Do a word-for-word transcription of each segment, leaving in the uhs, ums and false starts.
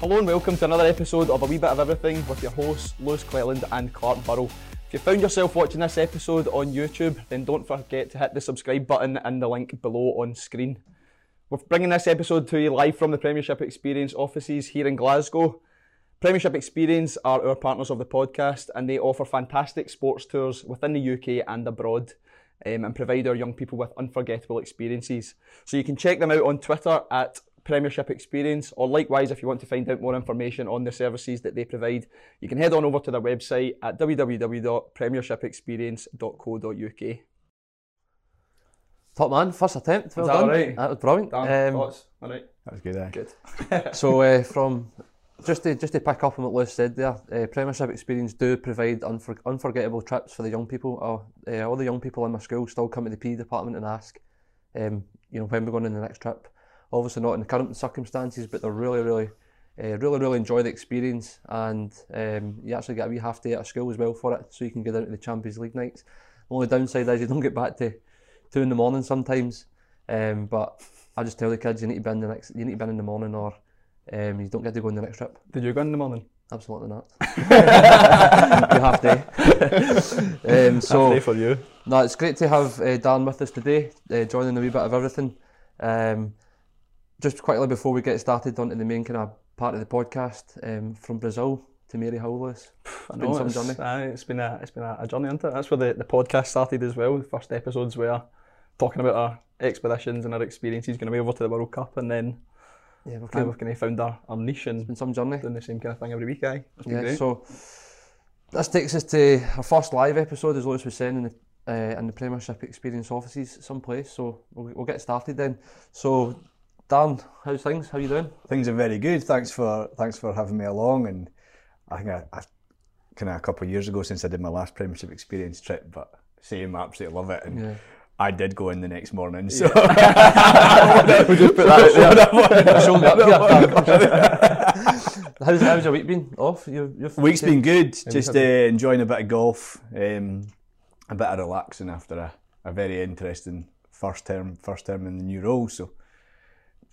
Hello and welcome to another episode of A Wee Bit of Everything with your hosts Lewis Cleland and Clark Burrell. If you found yourself watching this episode on YouTube, then don't forget to hit the subscribe button and the link below on screen. We're bringing this episode to you live from the Premiership Experience offices here in Glasgow. Premiership Experience are our partners of the podcast and they offer fantastic sports tours within the U K and abroad. Um, and provide our young people with unforgettable experiences. So you can check them out on Twitter at Premiership Experience, or likewise if you want to find out more information on the services that they provide, you can head on over to their website at w w w dot premiership experience dot co dot u k. Top man, first attempt, well done. Right? That was brilliant. Damn, um, thoughts? All right. That was good, eh? Good. so uh, from, just to, just to pick up on what Lewis said there, uh, Premiership Experience do provide unfor unforgettable trips for the young people. Uh, uh, all the young people in my school still come to the P E department and ask, um, you know, when we're going on the next trip. Obviously not in the current circumstances, but they're really, really, uh, really, really enjoy the experience, and um, you actually get a wee half day at school as well for it, so you can go down to the Champions League nights. The only downside is you don't get back to two in the morning sometimes, um, but I just tell the kids you need to be in the next, you need to be in, in the morning, or Um, you don't get to go on the next trip. Did you go in the morning? Absolutely not. You have to. um, so, half day for you. No, it's great to have uh, Darren with us today, uh, joining a wee bit of everything. Um, just quickly before we get started onto the main kind of part of the podcast, um, from Brazil to Mary Howells. I know, been it's, some journey. Uh, it's been a it's been a, a journey, isn't it? That's where the, the podcast started as well. The first episodes were talking about our expeditions and our experiences going away over to the World Cup, and then. Yeah, we've kind, of, we've kind of found our, our niche and it's been some journey. Doing the same kind of thing every week, aye. Yeah, great. So this takes us to our first live episode, as Lewis was saying, in the, uh, in the Premiership Experience offices someplace, so we'll, we'll get started then. So, Darren, how's things? How are you doing? Things are very good, thanks for thanks for having me along, and I think I, I kind of a couple of years ago since I did my last Premiership Experience trip, but same, I absolutely love it. And yeah. I did go in the next morning, so yeah. We just put that out there. How's, how's your week been off? You're, you're Week's been good, just uh, enjoying a bit of golf, um, a bit of relaxing after a, a very interesting first term first term in the new role, so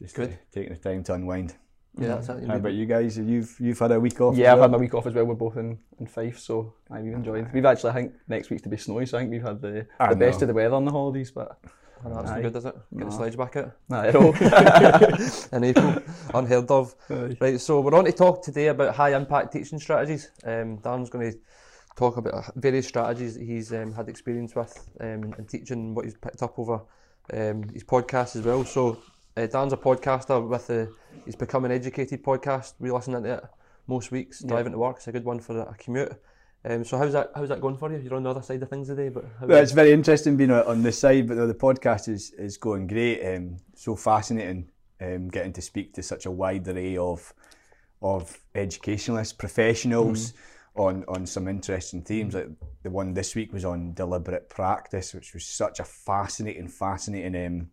just good. Uh, taking the time to unwind. Yeah, that's it. How about you guys? You've you've had a week off. Yeah, I've had my week off as well. We're both in, in Fife, so I've enjoyed. We've actually, I think next week's to be snowy, so I think we've had the, the best of the weather on the holidays. But oh, no, that's not good, is it? Get no. the sledge back out. Nah, at all. In April, unheard of. Aye. Right, so we're on to talk today about high impact teaching strategies. Um, Darren's going to talk about various strategies that he's um, had experience with um, and teaching, what he's picked up over um, his podcast as well. So. Uh, Dan's a podcaster with the He's Become an Educated podcast. We listen to it most weeks, yeah. Driving to work. It's a good one for a commute. Um, so how's that how's that going for you? You're on the other side of things today. But well, it's very interesting being on this side, but the podcast is, is going great. Um, so fascinating um, getting to speak to such a wide array of of educationalists, professionals mm-hmm. on, on some interesting themes. Like the one this week was on deliberate practice, which was such a fascinating, fascinating... Um,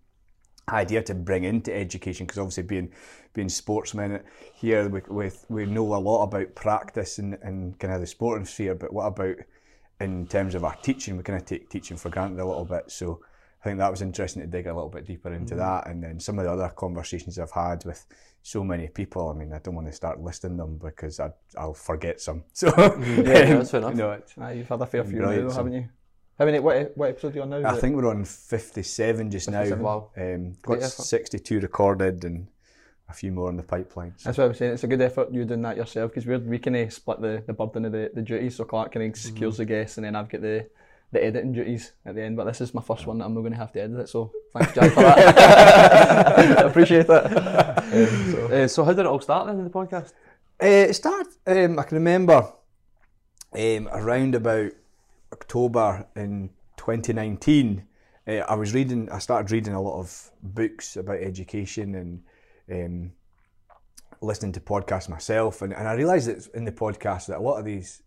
idea to bring into education, because obviously being being sportsmen here we, with we know a lot about practice and, and kind of the sporting sphere, but what about in terms of our teaching? We kind of take teaching for granted a little bit, so I think that was interesting to dig a little bit deeper into mm-hmm. that, and then some of the other conversations I've had with so many people. I mean, I don't want to start listing them because I, I'll forget some, so mm-hmm. yeah, um, that's fair enough. You know, it, ah, you've had a fair few now, haven't you? How many, what, what episode are you on now? I think we're on fifty-seven just fifty-seven, now. Wow. Um, got sixty-two recorded and a few more on the pipeline. So. That's what I was saying, it's a good effort you doing that yourself, because we we can uh, split the, the burden of the, the duties, so Clark can secures mm. the guests, and then I've got the, the editing duties at the end, but this is my first one that I'm not going to have to edit it, so thanks Jack for that. I appreciate it. Um, so. Uh, so how did it all start then in the podcast? Uh, it started, um, I can remember, um, around about October in twenty nineteen, uh, I was reading, I started reading a lot of books about education and um, listening to podcasts myself, and, and I realised that in the podcast that a lot of these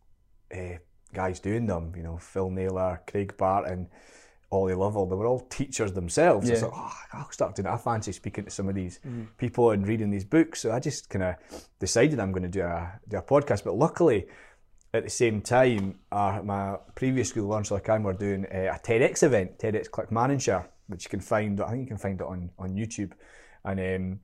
uh, guys doing them, you know, Phil Naylor, Craig Barton, Ollie Lovell, they were all teachers themselves. Yeah. I thought, oh, I'll start doing it. I fancy speaking to some of these mm-hmm. people and reading these books, so I just kind of decided I'm going to do a, do a podcast, but luckily at the same time, uh, my previous school, Lawrence Lackham, were doing uh, a TEDx event, TEDx Click Manager, which you can find, I think you can find it on, on YouTube. And um,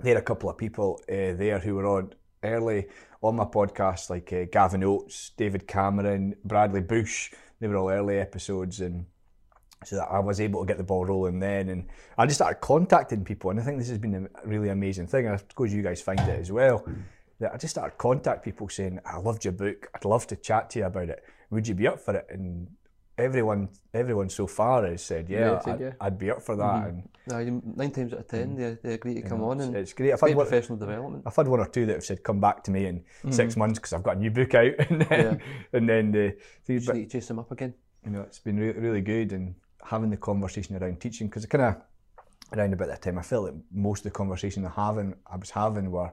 there are a couple of people uh, there who were on early on my podcast, like uh, Gavin Oates, David Cameron, Bradley Bush. They were all early episodes, and so that I was able to get the ball rolling then, and I just started contacting people, and I think this has been a really amazing thing, and I suppose you guys find it as well, that I just started contacting people saying, I loved your book, I'd love to chat to you about it, would you be up for it? And everyone everyone so far has said, yeah, yeah, I'd, yeah. I'd be up for that. Mm-hmm. And, no, nine times out of ten, they, they agree to come know, on. It's, and it's great. I've had one, professional development. I've had one or two that have said, come back to me in mm-hmm. six months because I've got a new book out. And then, yeah. and then the things, but, you need to chase them up again. You know, it's been re- really good, and having the conversation around teaching, because kind of around about that time, I felt that most of the conversation I, having, I was having were,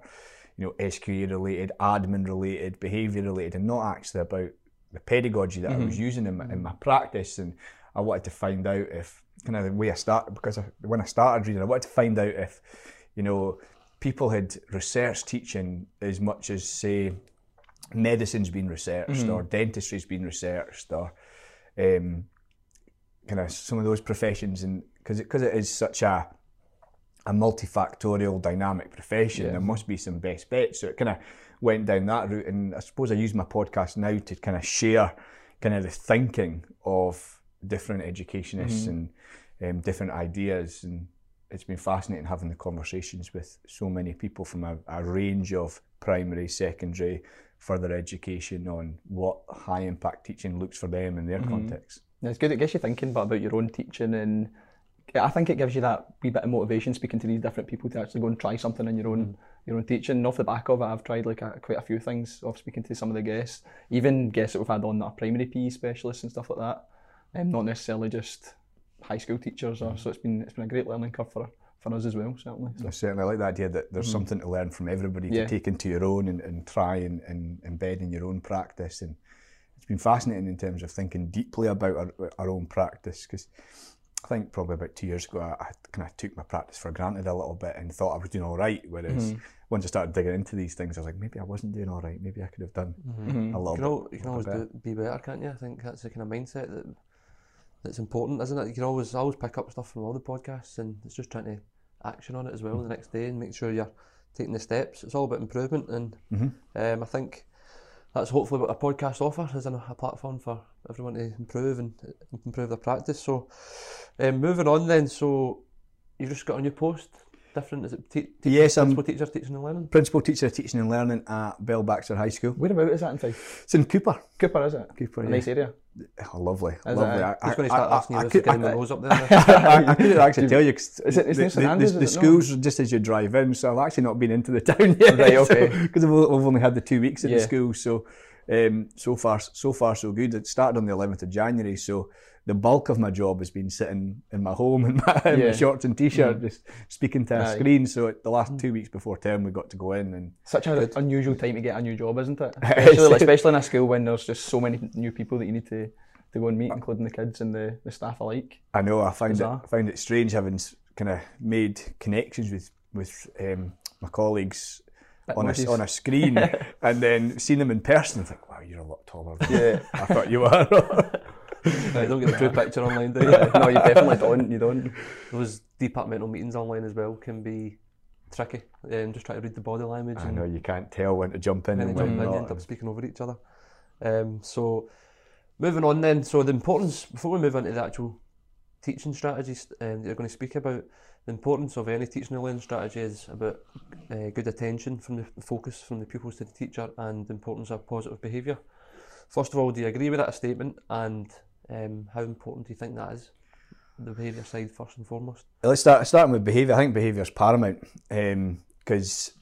you know, S Q A related, admin related, behaviour related, and not actually about the pedagogy that mm-hmm. I was using in my, in my practice. And I wanted to find out if, kind of the way I started, because I, when I started reading, I wanted to find out if, you know, people had researched teaching as much as, say, medicine's been researched mm-hmm. or dentistry's been researched, or um, kind of some of those professions. And because it, it is such a a multifactorial dynamic profession, yes. there must be some best bets. So it kind of went down that route, and I suppose I use my podcast now to kind of share kind of the thinking of different educationists mm-hmm. and um, different ideas, and it's been fascinating having the conversations with so many people from a, a range of primary, secondary, further education on what high impact teaching looks for them in their mm-hmm. context. Now, it's good, it gets you thinking about your own teaching, and I think it gives you that wee bit of motivation speaking to these different people to actually go and try something in your own mm. your own teaching. And off the back of it, I've tried like a, quite a few things off speaking to some of the guests, even guests that we've had on that are primary P E specialists and stuff like that, um, not necessarily just high school teachers. Or, mm. So it's been it's been a great learning curve for for us as well, certainly. So. I certainly like the idea that there's mm. something to learn from everybody yeah. to take into your own and, and try and, and embed in your own practice. And it's been fascinating in terms of thinking deeply about our, our own practice, because I think probably about two years ago, I, I kind of took my practice for granted a little bit and thought I was doing all right. Whereas mm-hmm. once I started digging into these things, I was like, maybe I wasn't doing all right. Maybe I could have done mm-hmm. a little bit. All, you can always do, be better, can't you? I think that's the kind of mindset that that's important, isn't it? You can always always pick up stuff from all the podcasts, and it's just trying to action on it as well mm-hmm. the next day and make sure you're taking the steps. It's all about improvement, and mm-hmm. um, I think that's hopefully what a podcast offers, is a, a platform for everyone to improve and uh, improve their practice. So um, moving on then, so you've just got a new post, different, is it te- te- yes, Principal I'm Teacher Teaching and Learning? Principal Teacher Teaching and Learning at Bell Baxter High School. Whereabout is that in fact? It's in Cupar. Cupar, is it? Cupar, yeah. Nice area. Oh, lovely, is lovely. It, I, I, I, I, start asking I, I, you could, I, I, up there. I, I couldn't actually tell you. Is it, is the, this the, the, the, is the schools no? just as you drive in, so I've actually not been into the town yet. Right, okay. Because so, we've, we've only had the two weeks at yeah. the school, so um, so far, so far, so good. It started on the eleventh of January, so the bulk of my job has been sitting in my home in my, in yeah. my shorts and t-shirt, mm. just speaking to a right. screen. So at the last two weeks before term, we got to go in, and such an unusual time to get a new job, isn't it? Especially, like, especially in a school when there's just so many new people that you need to, to go and meet, including the kids and the, the staff alike. I know. I find it I find it strange having kind of made connections with with um, my colleagues on a, on a screen and then seen them in person. It's like, wow, you're a lot taller than yeah. I thought you were. No, don't get the true picture online, do you? No, you definitely don't. You don't. Those departmental meetings online as well can be tricky. Um, just try to read the body language. I know, you can't tell when to jump in and when not. And end up speaking over each other. Um, so, moving on then. So the importance, before we move into the actual teaching strategies um, that you're going to speak about, the importance of any teaching and learning strategy is about uh, good attention from the focus from the pupils to the teacher, and the importance of positive behaviour. First of all, do you agree with that statement? And Um, how important do you think that is, the behaviour side first and foremost? Let's start starting with behaviour. I think behaviour is paramount, because um,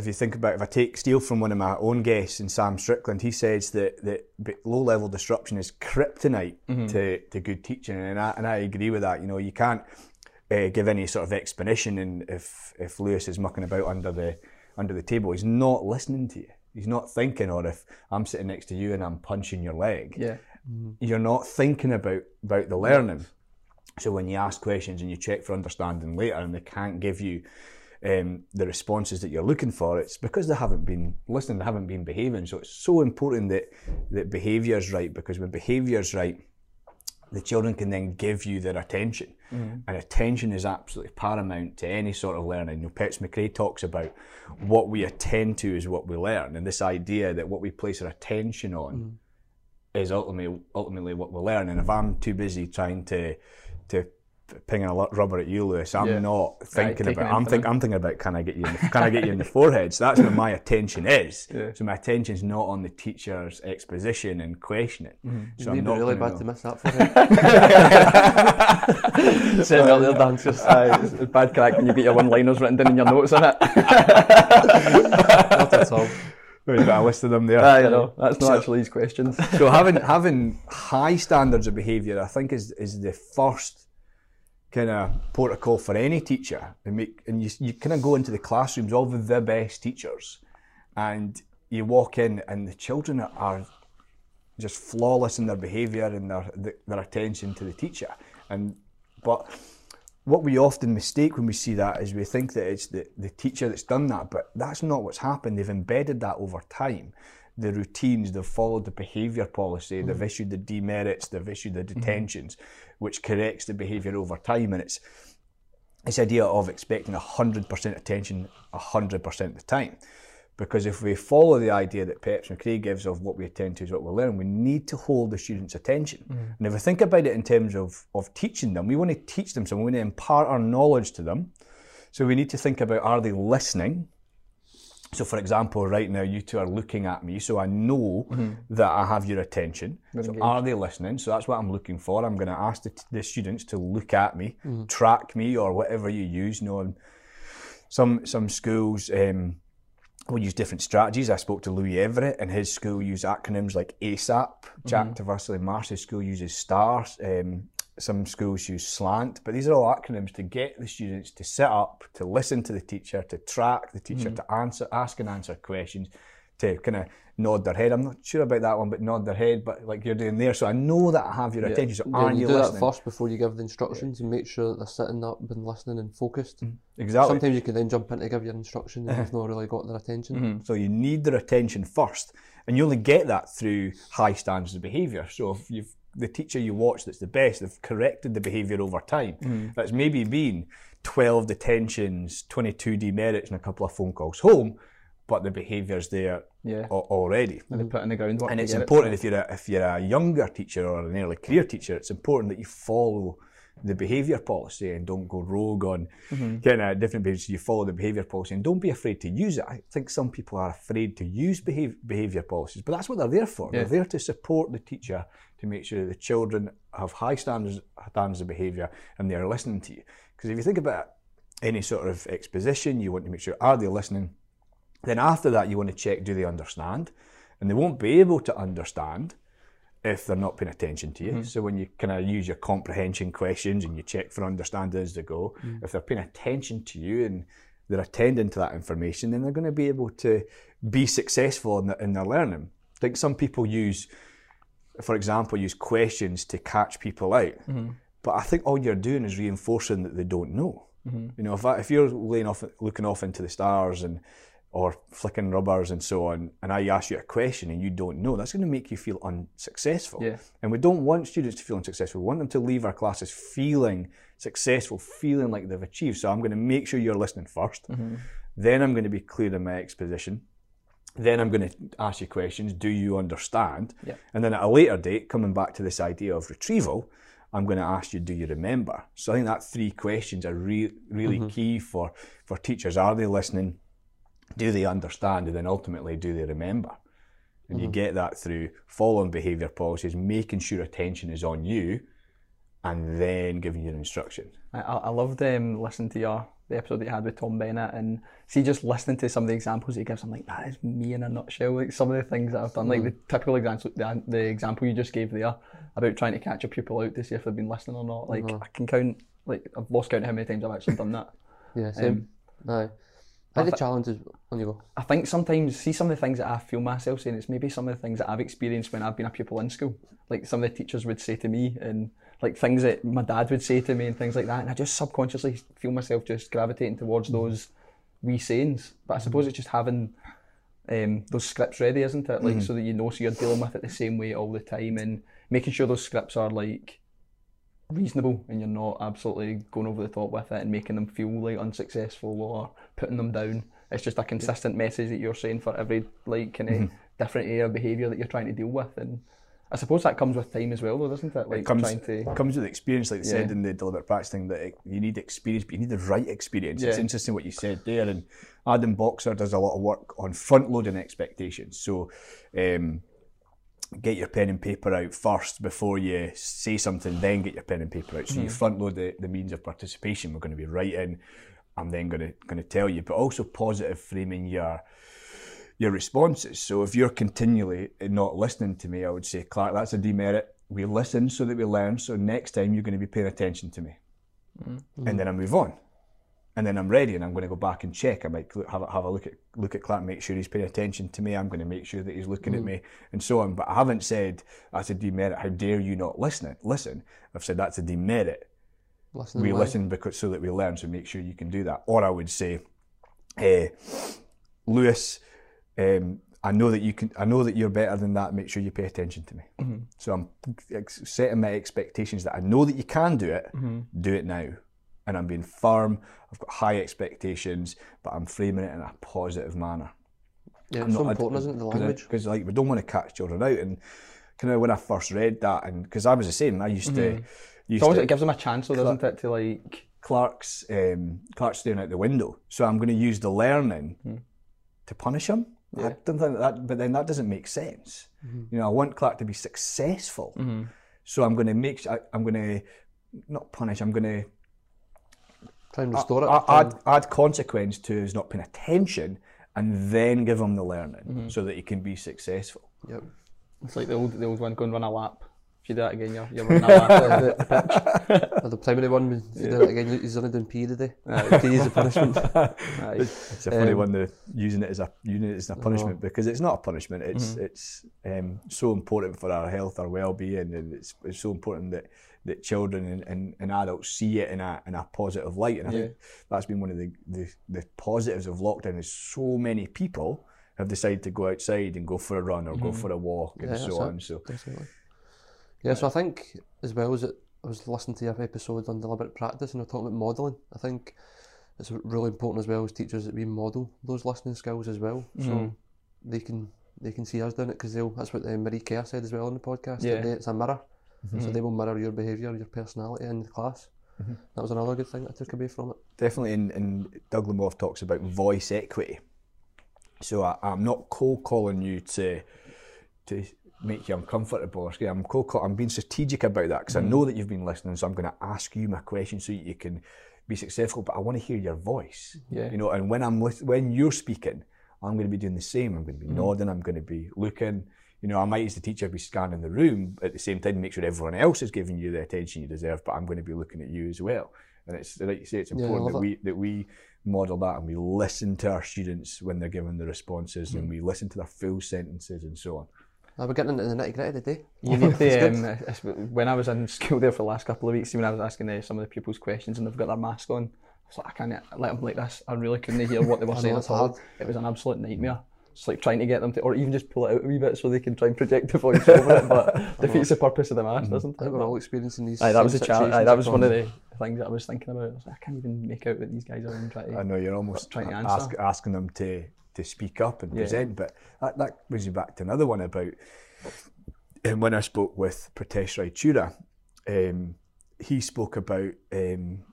if you think about, if I take steal from one of my own guests, and Sam Strickland, he says that, that low level disruption is kryptonite mm-hmm. to, to good teaching, and I and I agree with that. You know, you can't uh, give any sort of explanation, and if if Lewis is mucking about under the under the table, he's not listening to you. He's not thinking. Or if I'm sitting next to you and I'm punching your leg, yeah. you're not thinking about, about the learning. So when you ask questions and you check for understanding later and they can't give you um, the responses that you're looking for, it's because they haven't been listening, they haven't been behaving. So it's so important that, that behaviour's right, because when behaviour's right, the children can then give you their attention. Mm. And attention is absolutely paramount to any sort of learning. You know, Peps Mccrea talks about what we attend to is what we learn, and this idea that what we place our attention on mm. is ultimately ultimately what we learn. And if I'm too busy trying to to pinging a lot rubber at you, Lewis, I'm yeah. not thinking right, about. I'm think, I'm thinking about can I get you? In the, can I get you in the forehead? So that's where my attention is. Yeah. So my attention's not on the teacher's exposition and questioning. Mm. So I'm not really bad go. to miss that forehead. Sitting up there, dancers. Uh, it's bad crack when you get your one-liners written down in your notes on it. Not at all. We've got a list of them there. I know. That's not so, actually his questions. So having having high standards of behaviour, I think, is is the first kind of protocol for any teacher, and make and you you kind of go into the classrooms of the best teachers, and you walk in and the children are just flawless in their behaviour and their their attention to the teacher. And but what we often mistake when we see that is we think that it's the the teacher that's done that, but that's not what's happened. They've embedded that over time. The routines, they've followed the behaviour policy, they've mm. issued the demerits, they've issued the detentions, mm. which corrects the behaviour over time. And it's this idea of expecting one hundred percent attention one hundred percent of the time. Because if we follow the idea that Peps Mccrea gives of what we attend to is what we learn, we need to hold the students' attention. Mm. And if we think about it in terms of, of teaching them, we want to teach them something, we want to impart our knowledge to them. So we need to think about, are they listening? So, for example, right now you two are looking at me, so I know mm-hmm. that I have your attention. Very so engaged. Are they listening? So that's what I'm looking for. I'm going to ask the, t- the students to look at me, mm-hmm. track me, or whatever you use. You know, some some schools um, will use different strategies. I spoke to Louis Everett, and his school used acronyms like ASAP. Jack mm-hmm. Tversley and Marcy's school uses STAR. Um, some schools use SLANT, but these are all acronyms to get the students to sit up, to listen to the teacher, to track the teacher, mm. to answer, ask and answer questions, to kind of nod their head. I'm not sure about that one, but nod their head, but like you're doing there. So I know that I have your yeah. attention. So yeah, are you, you do listening? That first before you give the instructions yeah. and make sure that they're sitting up and listening and focused. Mm. Exactly. Sometimes you can then jump in to give your instruction and you've not really got their attention. Mm-hmm. So you need their attention first, and you only get that through high standards of behaviour. So if you've the teacher you watch that's the best, they've corrected the behaviour over time. Mm. That's maybe been twelve detentions, twenty-two demerits and a couple of phone calls home, but the behaviour's there yeah. a- already. And they put in the groundwork. And it's important it. if, you're a, if you're a younger teacher or an early career teacher, it's important that you follow the behaviour policy and don't go rogue on mm-hmm. kind of different behaviours. You follow the behaviour policy and don't be afraid to use it. I think some people are afraid to use behav- behaviour policies, but that's what they're there for. Yeah. They're there to support the teacher to make sure that the children have high standards, standards of behaviour and they're listening to you. Because if you think about any sort of exposition, you want to make sure, are they listening? Then after that, you want to check, do they understand? And they won't be able to understand if they're not paying attention to you. Mm. So when you kind of use your comprehension questions and you check for understanding as they go, mm. if they're paying attention to you and they're attending to that information, then they're going to be able to be successful in, the, in their learning. I think some people use, for example, use questions to catch people out. Mm-hmm. But I think all you're doing is reinforcing that they don't know. Mm-hmm. You know, if, I, if you're laying off, looking off into the stars and or flicking rubbers and so on, and I ask you a question and you don't know, that's going to make you feel unsuccessful. Yeah. And we don't want students to feel unsuccessful. We want them to leave our classes feeling successful, feeling like they've achieved. So I'm going to make sure you're listening first. Mm-hmm. Then I'm going to be clear in my exposition. Then I'm going to ask you questions. Do you understand? Yeah. And then at a later date, coming back to this idea of retrieval, I'm going to ask you, do you remember? So I think that three questions are re- really mm-hmm. key for, for teachers. Are they listening? Do they understand? And then ultimately, do they remember? And mm-hmm. you get that through following behaviour policies, making sure attention is on you, and then giving your instruction. I, I loved um, listening to your the episode that you had with Tom Bennett, and see just listening to some of the examples he gives. I'm like, that is me in a nutshell. Like some of the things that I've done, mm-hmm. like the typical example, the, the example you just gave there about trying to catch a pupil out to see if they've been listening or not. Like mm-hmm. I can count, like I've lost count of how many times I've actually done that. Yeah, same. Um, no. I think the challenge is on you go. I think sometimes, see some of the things that I feel myself saying, it's maybe some of the things that I've experienced when I've been a pupil in school. Like some of the teachers would say to me, and like things that my dad would say to me and things like that. And I just subconsciously feel myself just gravitating towards those wee sayings. But I suppose it's just having um, those scripts ready, isn't it? Like mm-hmm. so that you know, so you're dealing with it the same way all the time and making sure those scripts are like reasonable and you're not absolutely going over the top with it and making them feel like unsuccessful or putting them down. It's just a consistent message that you're saying for every like kind of mm-hmm. different area of behaviour that you're trying to deal with. And I suppose that comes with time as well, though, doesn't it? Like it comes, trying to, comes with experience, like they yeah. said in the deliberate practice thing, that it, you need experience, but you need the right experience. Yeah. It's interesting what you said there, and Adam Boxer does a lot of work on front-loading expectations. So um, get your pen and paper out first before you say something, then get your pen and paper out. So mm-hmm. you front-load the, the means of participation. We're going to be writing, I'm then going to, going to tell you, but also positive framing your... your responses. So if you're continually not listening to me, I would say, Clark, that's a demerit. We listen so that we learn, so next time you're going to be paying attention to me. Mm-hmm. And then I move on. And then I'm ready and I'm going to go back and check. I might have a, have a look at look at Clark, make sure he's paying attention to me. I'm going to make sure that he's looking mm-hmm. at me and so on. But I haven't said, that's a demerit. How dare you not listen? Listen. I've said, that's a demerit. Listen we listen because so that we learn, so make sure you can do that. Or I would say, hey, Lewis, Um, I know that you can. I know that you're better than that. Make sure you pay attention to me. Mm-hmm. So I'm ex- setting my expectations that I know that you can do it. Mm-hmm. Do it now, and I'm being firm. I've got high expectations, but I'm framing it in a positive manner. Yeah, I'm it's not, so important, I, isn't it, the language? Because like we don't want to catch children out. And kind of when I first read that, and because I was the same, I used mm-hmm. to. Used so to, it gives them a chance, though, doesn't it? To like Clark's, um, Clark's staring out the window. So I'm going to use the learning mm-hmm. to punish him. Yeah. I don't think that, but then that doesn't make sense. Mm-hmm. You know, I want Clark to be successful, mm-hmm. so I'm going to make. I, I'm going to not punish. I'm going to try and restore I, it. I, add, add consequence to his not paying attention, and then give him the learning mm-hmm. so that he can be successful. Yep, it's like the old the old one. Go and run a lap. If you do that again, you're you're running a lap. The pitch. Or the primary one. If you do that again, he's only doing P today. Uh, P is a punishment. Right. It's a funny um, one. The using it as a using it as a punishment no. because it's not a punishment. It's mm-hmm. it's um, so important for our health, our well-being, and it's it's so important that that children and, and, and adults see it in a in a positive light. And I yeah. think that's been one of the, the the positives of lockdown is so many people have decided to go outside and go for a run or mm-hmm. go for a walk and yeah, so on. It. So. Definitely. Yeah, so I think as well as it, I was listening to your episode on deliberate practice and we're talking about modelling. I think it's really important as well as teachers that we model those listening skills as well, mm. so they can they can see us doing it because they'll. That's what Marie Kerr said as well on the podcast. Yeah, today it's a mirror, mm-hmm. so they will mirror your behaviour, your personality in the class. Mm-hmm. That was another good thing I took away from it. Definitely, and, and Doug Lemov talks about voice equity. So I, I'm not cold calling you to to. make you uncomfortable or scared. I'm cold, I'm being strategic about that because mm. I know that you've been listening, so I'm going to ask you my question so that you can be successful, but I want to hear your voice. Yeah. You know, and when I'm with, when you're speaking, I'm going to be doing the same. I'm going to be mm. nodding, I'm going to be looking. You know, I might as the teacher be scanning the room at the same time, make sure everyone else is giving you the attention you deserve, but I'm going to be looking at you as well. And it's like you say, it's important yeah, that it. we that we model that and we listen to our students when they're giving the responses mm. and we listen to their full sentences and so on. We're getting into the nitty gritty today. You need to, um, when I was in school there for the last couple of weeks, when I was asking uh, some of the pupils questions and they've got their mask on, I was like, I can't let them like this. I really couldn't hear what they were saying at all. It was an absolute nightmare. It's like trying to get them to, or even just pull it out a wee bit so they can try and project the voice over it, but defeats the purpose of the mask, doesn't it? I think we're all experiencing these. Aye, that was a challenge. Aye, that was one of the things that I was thinking about. I was like, I can't even make out what these guys are even trying to I know, you're almost trying to ask, asking them to... to speak up and yeah. present, but that, that brings me back to another one about, and when I spoke with Pratesh Raichura, um, he spoke about um,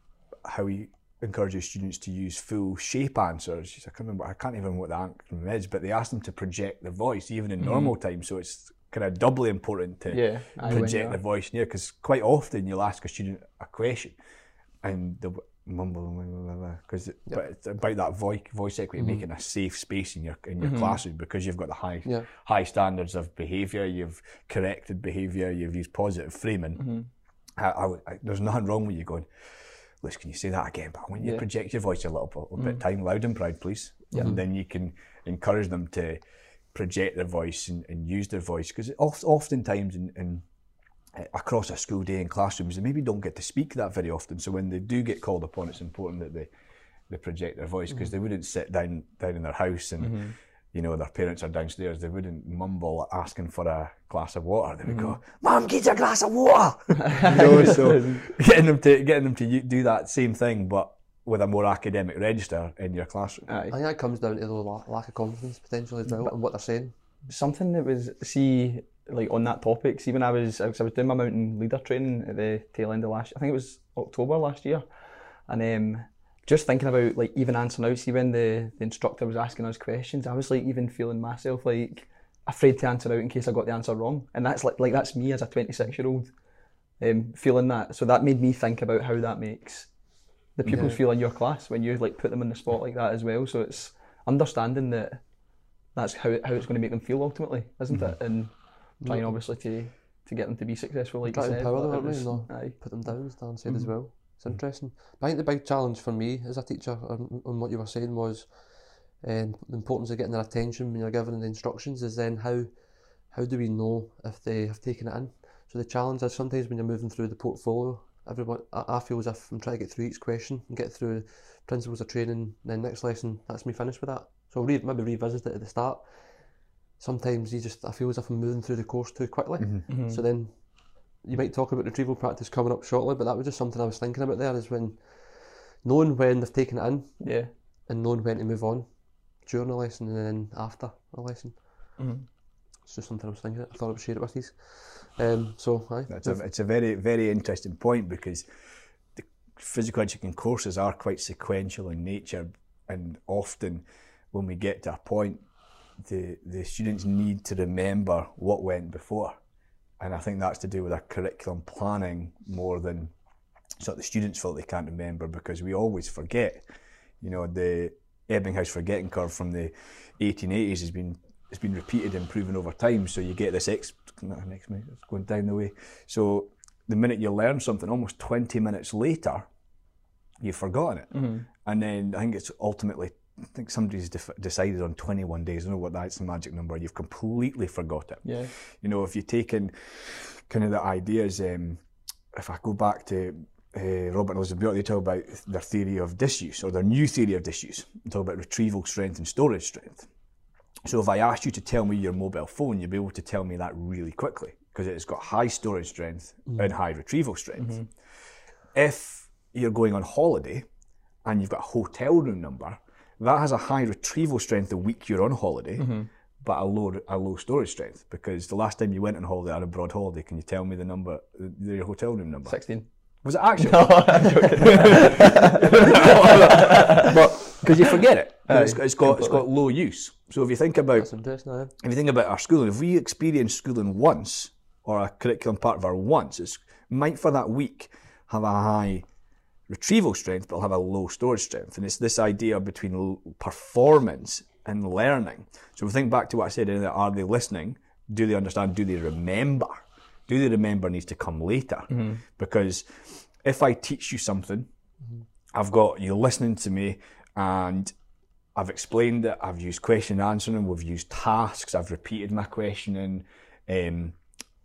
how he encourages students to use full shape answers. I can't remember, I can't even remember what the acronym is, but they asked them to project their voice, even in mm. normal time, so it's kind of doubly important to yeah, project the voice near, because quite often you'll ask a student a question, and the mumble because yep. but it's about that voice voice equity mm-hmm. making a safe space in your in your mm-hmm. classroom because you've got the high yeah. high standards of behaviour, you've corrected behaviour, you've used positive framing. Mm-hmm. I, I, I, there's nothing wrong with you going, Liz, can you say that again, but I want you yeah. to project your voice a little, a little mm-hmm. bit time, loud and proud please, yep. and then you can encourage them to project their voice and, and use their voice because oftentimes in, in across a school day in classrooms, they maybe don't get to speak that very often. So when they do get called upon, it's important that they, they project their voice because mm-hmm. they wouldn't sit down down in their house and mm-hmm. you know, their parents are downstairs, they wouldn't mumble asking for a glass of water. They would mm. go, "Mum, get a glass of water." You know, so getting them to getting them to do that same thing, but with a more academic register in your classroom. Aye. I think that comes down to the lack of confidence potentially as well, but and what they're saying. Something that was see like on that topic. See, when I was I was doing my mountain leader training at the tail end of last, I think it was October last year, and. Um, Just thinking about like even answering out, see when the, the instructor was asking us questions, I was like even feeling myself like afraid to answer out in case I got the answer wrong. And that's like like that's me as a twenty-six year old um, feeling that. So that made me think about how that makes the pupils yeah. feel in your class when you like put them in the spot like that as well. So it's understanding that that's how how it's going to make them feel ultimately, isn't mm-hmm. it? And trying obviously to to get them to be successful, like you said. Empower them, was, no, put them down, as Dan said mm-hmm. as well. It's interesting. I think the big challenge for me as a teacher on, on what you were saying was um, the importance of getting their attention when you're giving the instructions is then how how do we know if they have taken it in? So the challenge is sometimes when you're moving through the portfolio, everyone I, I feel as if I'm trying to get through each question and get through principles of training, then next lesson, that's me finished with that. So I'll re- maybe revisit it at the start. Sometimes you just I feel as if I'm moving through the course too quickly. Mm-hmm. So then you might talk about retrieval practice coming up shortly, but that was just something I was thinking about there, is when knowing when they've taken it in yeah. and knowing when to move on during a lesson and then after a lesson. Mm-hmm. It's just something I was thinking about. I thought I would share it with you. Um, so, aye. It's a, it's a very, very interesting point, because the physical education courses are quite sequential in nature, and often when we get to a point, the, the students need to remember what went before. And I think that's to do with our curriculum planning more than sort of the students feel they can't remember, because we always forget. You know, the Ebbinghaus forgetting curve from the eighteen eighties has been has been repeated and proven over time. So you get this X, not an X, it's going down the way. So the minute you learn something, almost twenty minutes later, you've forgotten it. Mm-hmm. And then I think it's ultimately, I think somebody's def- decided on twenty-one days, I don't know what that's the magic number, you've completely forgot it. Yeah. You know, if you take in kind of the ideas, um, if I go back to uh, Robert and Elizabeth Bjork, they talk about their theory of disuse, or their new theory of disuse. They talk about retrieval strength and storage strength. So if I asked you to tell me your mobile phone, you'd be able to tell me that really quickly, because it's got high storage strength mm. and high retrieval strength. Mm-hmm. If you're going on holiday and you've got a hotel room number, that has a high retrieval strength the week you're on holiday, mm-hmm. but a low a low storage strength, because the last time you went on holiday, on a broad holiday, can you tell me the number, the, your hotel room number? sixteen. Was it actually? No, I'm joking. But because you forget it, it's, it's got it's got low use. So if you think about That's interesting, yeah. if you think about our schooling, if we experience schooling once, or a curriculum part of our once, it might for that week have a high retrieval strength, but it'll have a low storage strength. And it's this idea between performance and learning. So if we think back to what I said, are they listening? Do they understand? Do they remember? Do they remember needs to come later? Mm-hmm. Because if I teach you something, mm-hmm. I've got you listening to me, and I've explained it, I've used question answering, we've used tasks, I've repeated my questioning, um,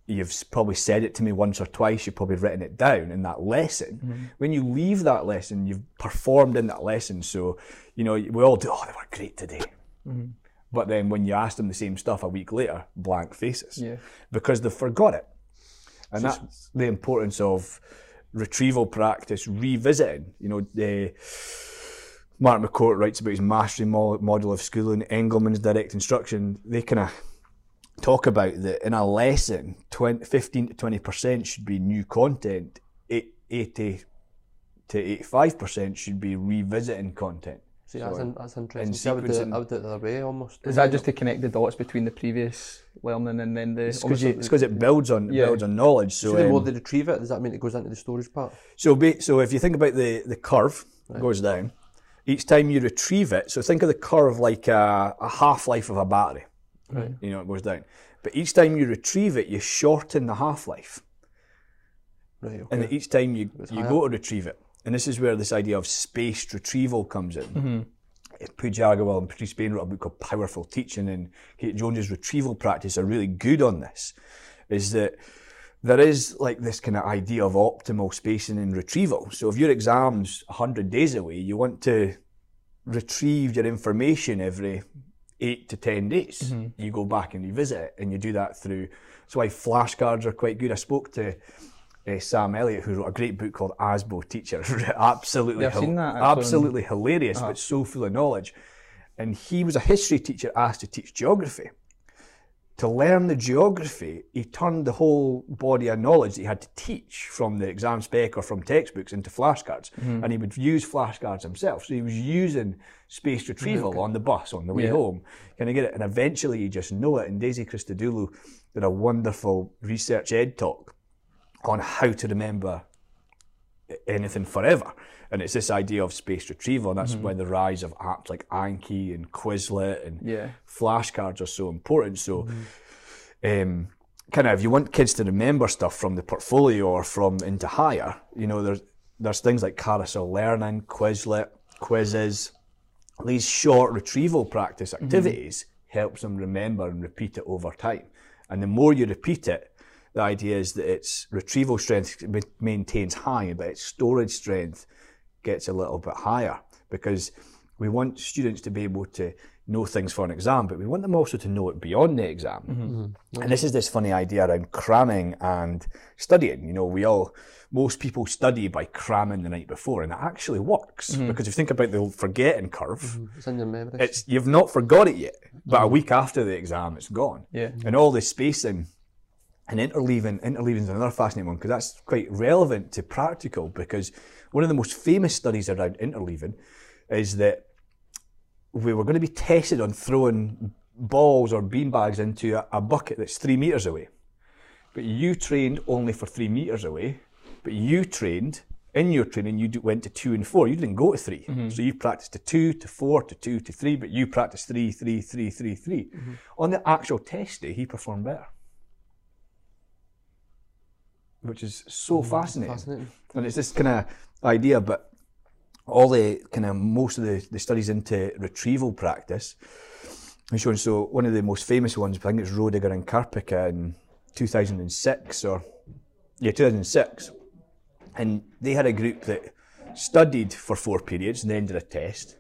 you've probably said it to me once or twice, you've probably written it down in that lesson. Mm-hmm. When you leave that lesson, you've performed in that lesson. So, you know, we all do, oh, they were great today. Mm-hmm. But then when you ask them the same stuff a week later, blank faces. Yeah. Because they've forgot it. And so that's the importance of retrieval practice, revisiting. You know, the... Mark McCourt writes about his mastery model of schooling, Engelman's direct instruction. They kind of talk about that in a lesson, twenty, fifteen to twenty percent should be new content, eighty to eighty-five percent should be revisiting content. See, so that's, in, that's interesting. See, I, would do it, I would do it the other way almost. Is that just to connect the dots between the previous learning and then the... It's because it builds on yeah. builds on knowledge. So, so the more um, they retrieve it, does that mean it goes into the storage part? So be, so if you think about the, the curve, right. It goes down. Each time you retrieve it, so think of the curve like a, a half-life of a battery. Right. You know, it goes down. But each time you retrieve it, you shorten the half-life. Right, okay. And each time you, you go to retrieve it. And this is where this idea of spaced retrieval comes in. Mm-hmm. Pooja Agarwal and Patrice Bain wrote a book called Powerful Teaching, and Kate Jones' retrieval practice are really good on this, is that there is like this kind of idea of optimal spacing and retrieval. So if your exam's one hundred days away, you want to retrieve your information every... eight to ten days. Mm-hmm. You go back and revisit it, and you do that through. That's why flashcards are quite good. I spoke to uh, Sam Elliott, who wrote a great book called Asbo Teacher. absolutely, yeah, I've seen that, actually. absolutely hilarious, uh-huh. but so full of knowledge. And he was a history teacher asked to teach geography. To learn the geography, he turned the whole body of knowledge that he had to teach from the exam spec or from textbooks into flashcards. Mm-hmm. And he would use flashcards himself. So he was using spaced retrieval mm-hmm. on the bus on the way yeah. home. Can I get it? And eventually you just know it. And Daisy Christodoulou did a wonderful research ed talk on how to remember anything forever. And it's this idea of spaced retrieval, and that's mm-hmm. why the rise of apps like Anki and Quizlet and yeah. flashcards are so important. So mm-hmm. um, kind of if you want kids to remember stuff from the portfolio or from into higher, you know, there's there's things like carousel learning, Quizlet, quizzes. These short retrieval practice activities mm-hmm. helps them remember and repeat it over time. And the more you repeat it, the idea is that its retrieval strength maintains high, but its storage strength gets a little bit higher, because we want students to be able to know things for an exam, but we want them also to know it beyond the exam. Mm-hmm. And this is this funny idea around cramming and studying. You know, we all, most people study by cramming the night before, and it actually works mm-hmm. because if you think about the forgetting curve, mm-hmm. it's in your memory. It's, you've not forgot it yet, but mm-hmm. a week after the exam, it's gone. Yeah. And all this spacing. And interleaving, interleaving is another fascinating one, because that's quite relevant to practical, because one of the most famous studies around interleaving is that we were going to be tested on throwing balls or beanbags into a, a bucket that's three metres away. But you trained only for three metres away, but you trained, in your training, you do, went to two and four. You didn't go to three. Mm-hmm. So you practiced to two, to four, to two, to three, but you practiced three, three, three, three, three. Mm-hmm. On the actual test day, he performed better, which is so mm, fascinating. fascinating. And it's this kind of idea, but all the kind of, most of the, the studies into retrieval practice, I'm showing, so one of the most famous ones, I think it's Roediger and Karpika in two thousand six, or, yeah, two thousand six. And they had a group that studied for four periods and then did a test.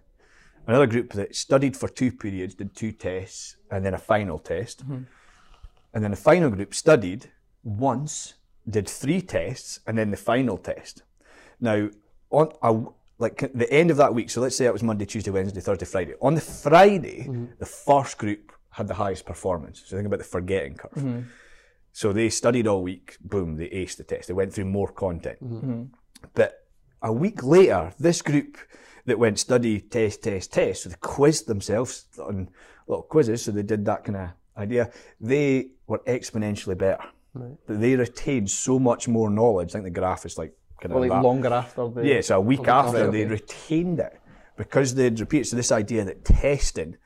Another group that studied for two periods, did two tests, and then a final test. Mm-hmm. And then the final group studied once, did three tests, and then the final test. Now, on a, like the end of that week, so let's say it was Monday, Tuesday, Wednesday, Thursday, Friday. On the Friday, mm-hmm. the first group had the highest performance. So think about the forgetting curve. Mm-hmm. So they studied all week, boom, they aced the test. They went through more content. Mm-hmm. But a week later, this group that went study, test, test, test, so they quizzed themselves on little quizzes, so they did that kind of idea, they were exponentially better. Right. But they retain so much more knowledge. I think the graph is like kind well, of like longer after the yeah, so a week after, after they it. retained it because they'd repeat. So this idea that testing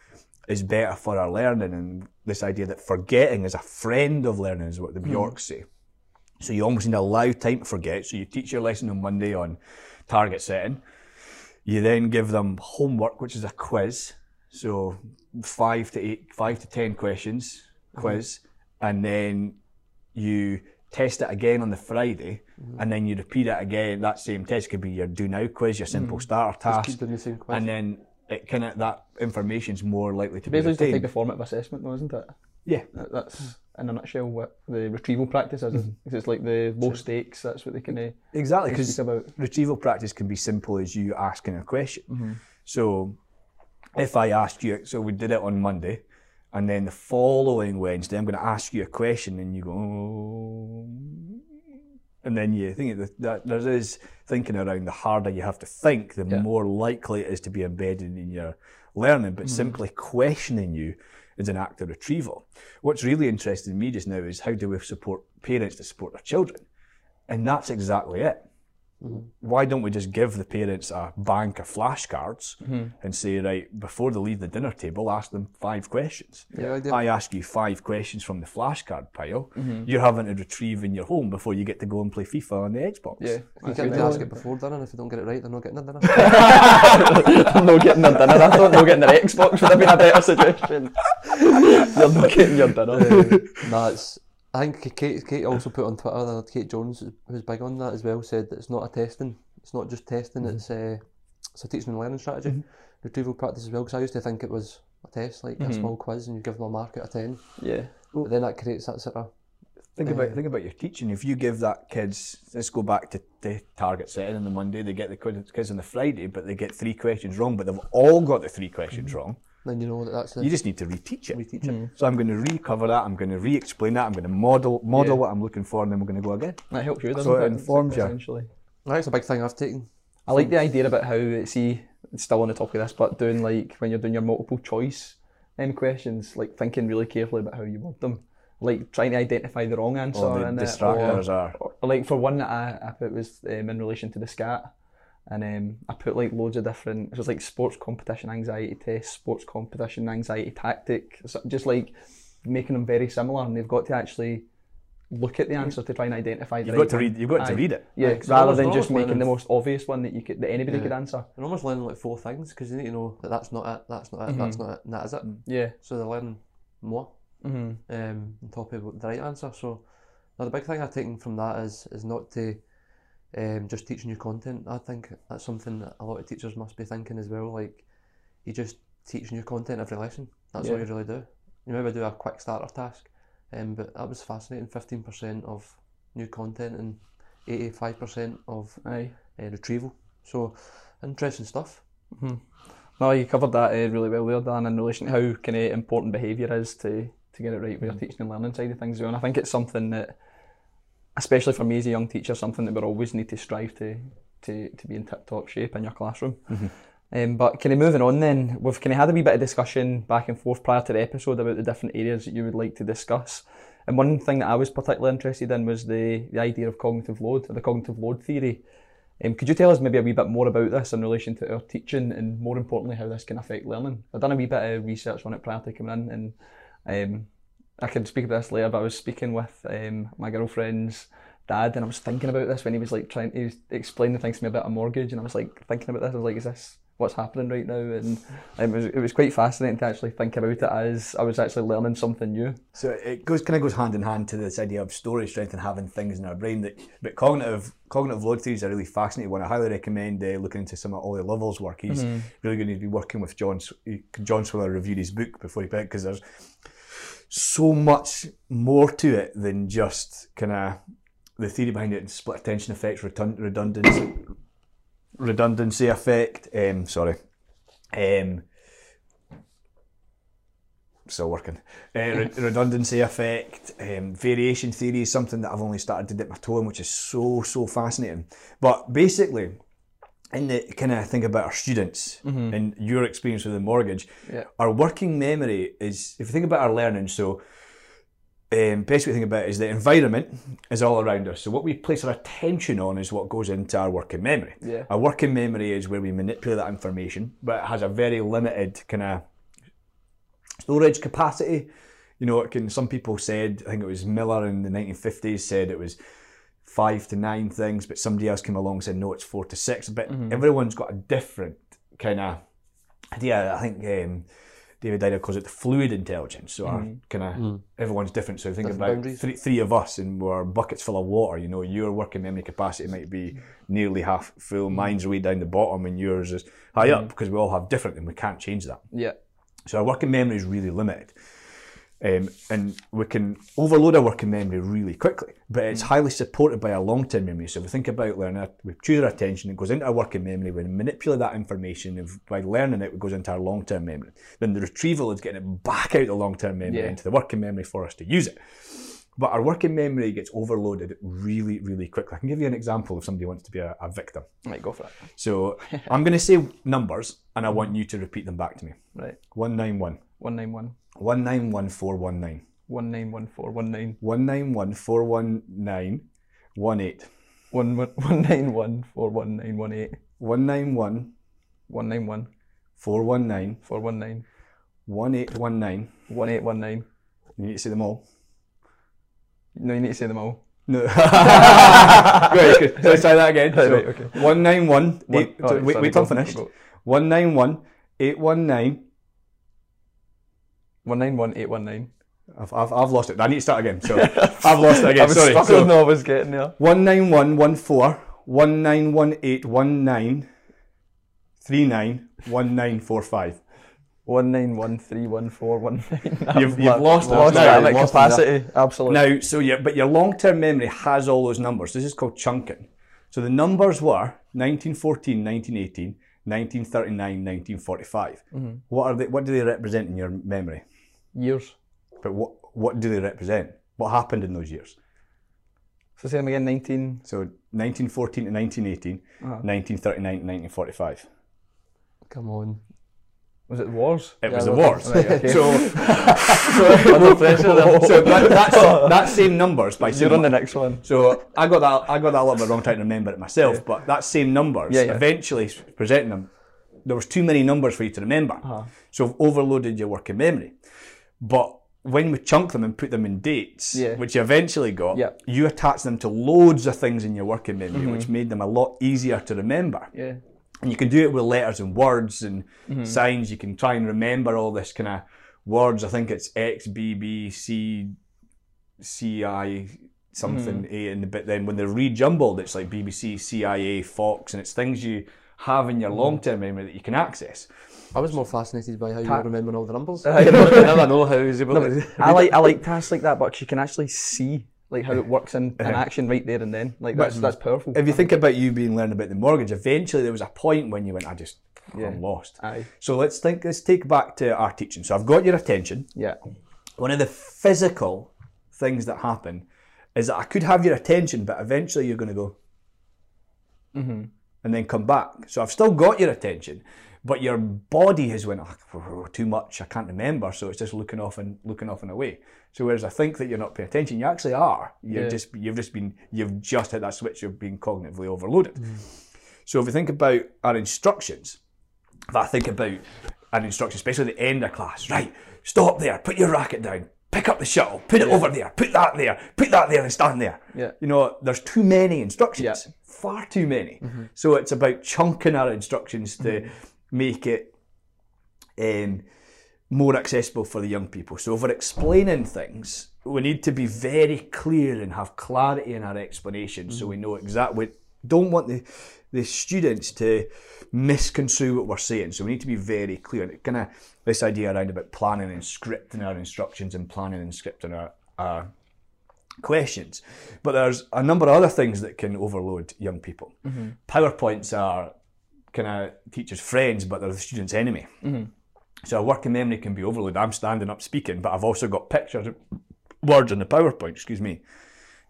is better for our learning, and this idea that forgetting is a friend of learning is what the Bjorks mm. say. So you almost need to allow time to forget. So you teach your lesson on Monday on target setting. You then give them homework, which is a quiz. So five to eight, five to ten questions, quiz, mm. and then you test it again on the Friday, mm-hmm. and then you repeat it again. That same test could be your do now quiz, your simple mm-hmm. starter task, just keep doing the same quiz. And then it kind of, that information's more likely to basically be basically the form of assessment, though, isn't it? Yeah, that, that's mm-hmm. in a nutshell what the retrieval practice is. Mm-hmm. It's like the low stakes. That's what they can uh, exactly because retrieval practice can be simple as you asking a question. Mm-hmm. So if I asked you, so we did it on Monday. And then the following Wednesday, I'm going to ask you a question, and you go, oh. And then you think that, that there is thinking around. The harder you have to think, the yeah. more likely it is to be embedded in your learning. But mm. simply questioning you is an act of retrieval. What's really interesting to me just now is how do we support parents to support their children? And that's exactly it. Mm-hmm. Why don't we just give the parents a bank of flashcards mm-hmm. and say, right, before they leave the dinner table, ask them five questions. Yeah, I, I ask you five questions from the flashcard pile. Mm-hmm. You're having to retrieve in your home before you get to go and play FIFA on the Xbox. Yeah, you can't ask it before dinner, and if you don't get it right, they're not getting their dinner. They're not getting their dinner. I thought no getting their Xbox would have been a better suggestion. They're not getting your dinner. Uh, no, it's... I think Kate, Kate also put on Twitter, Kate Jones, who's big on that as well, said that it's not a testing, it's not just testing, mm-hmm. it's, a, it's a teaching and learning strategy. Mm-hmm. Retrieval practice as well, because I used to think it was a test, like mm-hmm. a small quiz, and you give them a mark out of ten. Yeah. Well, then that creates that sort of... Think about, think about your teaching. If you give that kids, let's go back to, to target setting on the Monday, they get the kids on the Friday, but they get three questions wrong, but they've all got the three questions wrong. Then you know that that's it. You just need to reteach it. Reteach it. Mm. So I'm going to recover that, I'm going to re-explain that, I'm going to model model yeah. what I'm looking for, and then we're going to go again. That helps you, doesn't so it? So it informs you. Essentially. That's a big thing I've taken. I like the idea about how, see, it's still on the topic of this, but doing like, when you're doing your multiple choice um, questions, like thinking really carefully about how you word them. Like trying to identify the wrong answer, oh, the in distractors it, or, are. Or, or like for one that I, I put was um, in relation to the SCAT, and um, I put like loads of different. It was like sports competition anxiety test, sports competition anxiety tactic, so just like making them very similar, and they've got to actually look at the answer to try and identify. You've the got right to read. You've got I, to read it. Yeah, yeah rather than just making the most obvious one that you could that anybody yeah. could answer. They're almost learning like four things because you need to know that that's not it, that's not it, mm-hmm. that's not it, and that is it. Yeah. So they're learning more. Mm-hmm. Um, on top of the right answer. So now the big thing I've taken from that is is not to um, just teach new content. I think that's something that a lot of teachers must be thinking as well, like you just teach new content every lesson, that's yeah. all you really do. You maybe do a quick starter task, um, but that was fascinating, fifteen percent of new content and eighty-five percent of uh, retrieval, so interesting stuff. Mm-hmm. No, you covered that uh, really well there, Dan, in relation to how kind of important behaviour is to to get it right with your teaching and learning side of things. And I think it's something that, especially for me as a young teacher, something that we always need to strive to to, to be in tip-top shape in your classroom. Mm-hmm. Um, but kind of moving on then, we've kind of had a wee bit of discussion back and forth prior to the episode about the different areas that you would like to discuss. And one thing that I was particularly interested in was the, the idea of cognitive load, or the cognitive load theory. Um, could you tell us maybe a wee bit more about this in relation to our teaching and more importantly how this can affect learning? I've done a wee bit of research on it prior to coming in, and Um, I could speak about this later, but I was speaking with um, my girlfriend's dad, and I was thinking about this when he was like trying to explain the things to me about a mortgage, and I was like thinking about this. I was like, "Is this what's happening right now?" And um, it was it was quite fascinating to actually think about it as I was actually learning something new. So it goes kind of goes hand in hand to this idea of story strength and having things in our brain. That but cognitive cognitive load theory is a really fascinating one. I highly recommend uh, looking into some of Ollie Lovell's work. He's mm-hmm. really going to be working with John. John Swiller reviewed his book before he picked because there's so much more to it than just kind of the theory behind it, and split attention effects, redundancy, redundancy effect. Um, sorry, um, still working. Uh, re- redundancy effect, um, variation theory is something that I've only started to dip my toe in, which is so so fascinating. But basically, in the kind of think about our students mm-hmm. and your experience with the mortgage, yeah. our working memory is, if you think about our learning, so um, basically think about it is the environment is all around us. So what we place our attention on is what goes into our working memory. Yeah. Our working memory is where we manipulate that information, but it has a very limited kind of storage capacity. You know, it can, some people said, I think it was Miller in the nineteen fifties said it was five to nine things, but somebody else came along and said, no, it's four to six. But mm-hmm. everyone's got a different kind of idea. I think um, David Ida calls it the fluid intelligence. So mm-hmm. kind of mm. everyone's different. So think different about boundaries. three three of us and we're buckets full of water. You know, your working memory capacity might be nearly half full. Mine's way down the bottom and yours is high mm-hmm. up because we all have different and we can't change that. Yeah. So our working memory is really limited. Um, and we can overload our working memory really quickly, but it's highly supported by our long-term memory. So if we think about learning, we choose our attention, it goes into our working memory, we manipulate that information, and by learning it, it goes into our long-term memory. Then the retrieval is getting it back out of the long-term memory yeah. into the working memory for us to use it. But our working memory gets overloaded really, really quickly. I can give you an example if somebody wants to be a, a victim. Right, go for it. So I'm going to say numbers, and I want you to repeat them back to me. Right. one nine one. one nine one. one nine one four one nine. one nine one four one nine. one nine one four one nine. one eight. one nine one four one nine one eight. one nine one. one nine one. four one nine. four one nine. one eight one nine. one eight one nine. You need to say them all. No, you need to say them all. No. Great, good. So let's try that again. So, right, okay. one nine one. Wait, wait till I'm finished. one nine one. eight one nine. One nine one eight one nine. I've I've I've lost it. I need to start again. So I've lost it again. I was Sorry. So, no, I was getting there. One nine one one four one nine one eight one nine three nine one nine four five. One nine one three one four one nine. You've, you've lost, lost that no, capacity. That. Absolutely. Now, so yeah, but your long-term memory has all those numbers. This is called chunking. So the numbers were nineteen fourteen, nineteen eighteen, nineteen thirty-nine, nineteen forty-five. Mm-hmm. What are they? What do they represent in your memory? Years. But what what do they represent? What happened in those years? So say them again. Nineteen. So nineteen fourteen to nineteen eighteen, uh-huh. nineteen thirty-nine to nineteen forty-five. Come on. Was it the wars? It yeah, was the wars. Right, okay. So, so, pressure, so that, that's, that same numbers by you're on the next one. So I got that. I got that a little bit wrong trying to remember it myself. Yeah. But that same numbers. Yeah, yeah. Eventually presenting them, there was too many numbers for you to remember. Uh-huh. So I've overloaded your working memory. But when we chunk them and put them in dates, yeah. which you eventually got, yeah. you attach them to loads of things in your working memory, mm-hmm. which made them a lot easier to remember. Yeah. And you can do it with letters and words and mm-hmm. signs. You can try and remember all this kind of words. I think it's X, B, B, C, C, I, something, mm-hmm. A, and but then when they're rejumbled, it's like B B C, C I A, Fox, and it's things you have in your mm-hmm. long-term memory that you can access. I was more fascinated by how Ta- you were remembering all the numbers. I never know how he's able no, to... I like, I like tasks like that, but you can actually see like how it works in, in action right there and then. Like that's, that's powerful. If you think about you being learning about the mortgage, eventually there was a point when you went, I just, yeah. I'm lost. Aye. So let's think, let's take back to our teaching. So I've got your attention. Yeah. One of the physical things that happen is that I could have your attention, but eventually you're going to go, mm-hmm. and then come back. So I've still got your attention, but your body has went, oh, too much, I can't remember, so it's just looking off and looking off and away. So whereas I think that you're not paying attention, you actually are. You're yeah. just, you've just been, you've just hit that switch of being cognitively overloaded. Mm. So if we think about our instructions, if I think about an instruction, especially at the end of class, right, stop there, put your racket down, pick up the shuttle, put it yeah. over there, put that there, put that there and stand there. Yeah. You know, there's too many instructions, yeah. far too many. Mm-hmm. So it's about chunking our instructions to... Mm-hmm. make it um, more accessible for the young people. So if we're explaining things, we need to be very clear and have clarity in our explanation, mm-hmm. so we know exactly. We don't want the the students to misconstrue what we're saying, so we need to be very clear. And kind of this idea around about planning and scripting our instructions and planning and scripting our, our questions. But there's a number of other things that can overload young people. Mm-hmm. PowerPoints are kind of teachers' friends, but they're the students' enemy. Mm-hmm. So a working memory can be overloaded. I'm standing up speaking, but I've also got pictures of words on the PowerPoint, excuse me.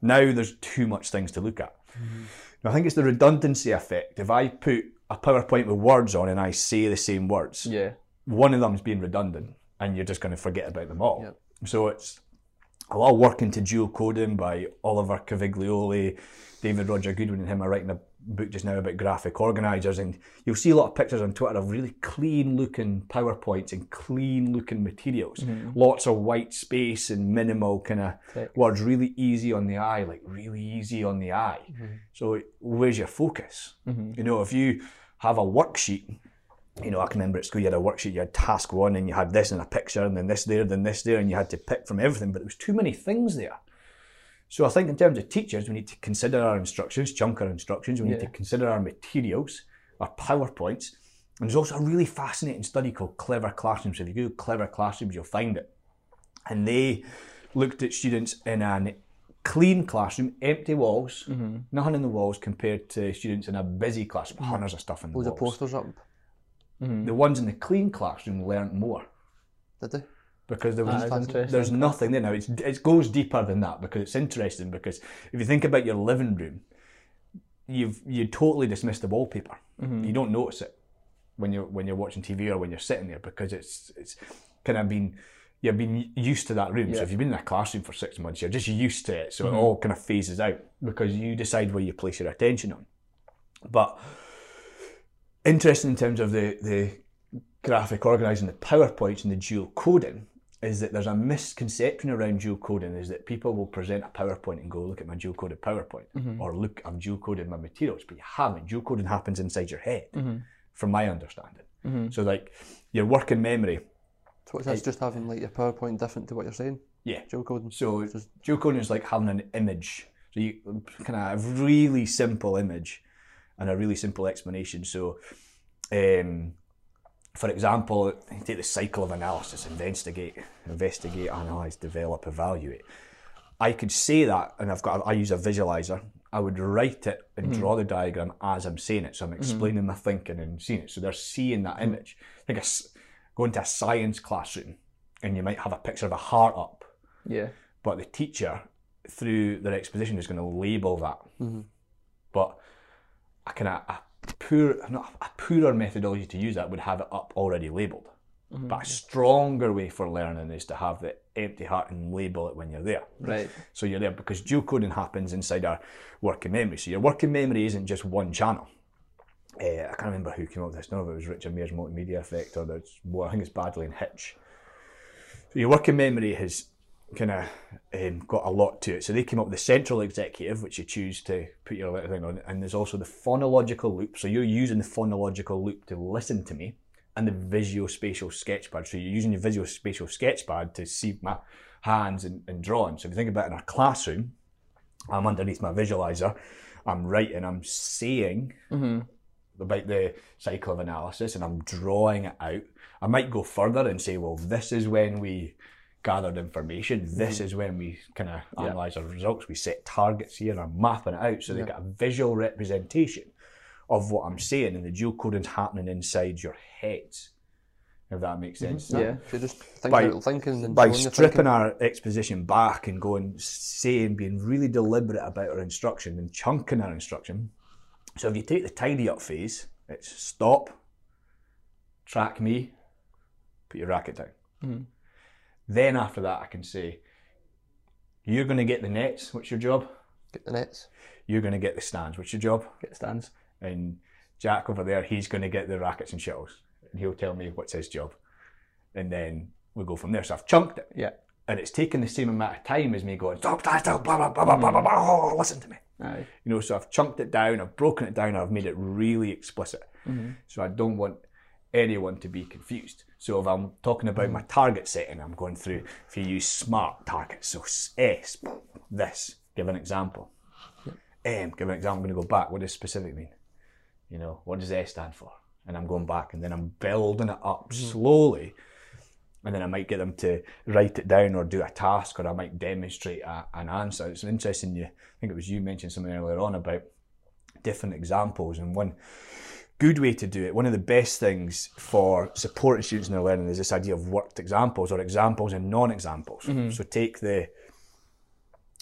Now there's too much things to look at. Mm-hmm. Now, I think it's the redundancy effect. If I put a PowerPoint with words on and I say the same words, yeah. one of them's being redundant and you're just going to forget about them all. Yep. So it's a lot of work into dual coding by Oliver Caviglioli, David Roger Goodwin and him are writing a book just now about graphic organisers, and you'll see a lot of pictures on Twitter of really clean looking PowerPoints and clean looking materials. Mm-hmm. Lots of white space and minimal kind of words, really easy on the eye, like really easy on the eye. Mm-hmm. So where's your focus? Mm-hmm. You know, if you have a worksheet, you know, I can remember at school you had a worksheet, you had task one and you had this and a picture and then this there, then this there, and you had to pick from everything, but there was too many things there. So I think in terms of teachers, we need to consider our instructions, chunk our instructions, we need yeah. to consider our materials, our PowerPoints, and there's also a really fascinating study called Clever Classrooms. If you Google Clever Classrooms, you'll find it. And they looked at students in a clean classroom, empty walls, mm-hmm. nothing in the walls, compared to students in a busy classroom, hundreds of stuff in the walls. Loads of posters up. Mm-hmm. The ones in the clean classroom learnt more. Did they? Because there was ah, there's nothing there now. It's, it goes deeper than that, because it's interesting, because if you think about your living room, you've you totally dismiss the wallpaper. Mm-hmm. You don't notice it when you're when you're watching T V or when you're sitting there, because it's it's kind of been you've been used to that room. Yeah. So if you've been in a classroom for six months, you're just used to it. So mm-hmm. it all kind of phases out because you decide where you place your attention on. But interesting in terms of the the graphic organising, the PowerPoints and the dual coding, is that there's a misconception around dual coding, is that people will present a PowerPoint and go, look at my dual coded PowerPoint, mm-hmm. or look, I'm dual coded my materials, but you haven't. Dual coding happens inside your head, mm-hmm. from my understanding. Mm-hmm. So like your working memory. So what's that's just having like your PowerPoint different to what you're saying? Yeah. Dual coding. So just... dual coding is like having an image. So you kind of have a really simple image and a really simple explanation. So um, for example, you take the cycle of analysis: investigate, investigate, analyse, develop, evaluate. I could say that, and I've got, I use a visualizer. I would write it and draw mm. the diagram as I'm saying it. So I'm explaining mm. my thinking and seeing it. So they're seeing that image. I think I go into a science classroom and you might have a picture of a heart up. Yeah. But the teacher, through their exposition, is going to label that. Mm-hmm. But a kind of a poor, not a poorer methodology to use that would have it up already labelled. Mm-hmm. But a stronger way for learning is to have the empty heart and label it when you're there. Right. So you're there, because dual coding happens inside our working memory. So your working memory isn't just one channel. Uh, I can't remember who came up with this. None of it was Richard Mere's multimedia effect, or there's, well, I think it's Baddeley and Hitch. So your working memory has kind of um, got a lot to it. So they came up with the central executive, which you choose to put your little thing on, and there's also the phonological loop. So you're using the phonological loop to listen to me, and the visuospatial sketchpad. So you're using your visuospatial sketchpad to see my hands and, and drawing. So if you think about it, in a classroom, I'm underneath my visualizer, I'm writing, I'm saying mm-hmm. about the cycle of analysis, and I'm drawing it out. I might go further and say, well, this is when we gathered information, this mm-hmm. is when we kind of analyse yeah. our results, we set targets here, and I'm mapping it out. So yeah. they get a visual representation of what I'm saying, and the dual coding's happening inside your head, if that makes sense. Mm-hmm. Yeah, so just think by, about thinking and by stripping thinking. our exposition back and going, saying, being really deliberate about our instruction and chunking our instruction. So if you take the tidy up phase, it's stop, track me, put your racket down. Mm-hmm. Then after that, I can say, you're going to get the nets, what's your job? Get the nets. You're going to get the stands, what's your job? Get the stands. And Jack over there, he's going to get the rackets and shuttles, and he'll tell me what's his job. And then we go from there. So I've chunked it. Yeah. And it's taken the same amount of time as me going, stop, stop, stop, blah, blah, blah, blah, blah, blah, blah, oh, listen to me. Aye. You know, so I've chunked it down, I've broken it down, I've made it really explicit. Mm-hmm. So I don't want anyone to be confused. So if I'm talking about my target setting, I'm going through, if you use SMART targets, so S, this, give an example. Yeah. M, give an example, I'm going to go back, what does specific mean? You know, what does S stand for? And I'm going back, and then I'm building it up mm-hmm. slowly, and then I might get them to write it down or do a task, or I might demonstrate a, an answer. It's interesting, you, I think it was you mentioned something earlier on about different examples, and one good way to do it, one of the best things for supporting students in their learning is this idea of worked examples, or examples and non-examples. Mm-hmm. So take the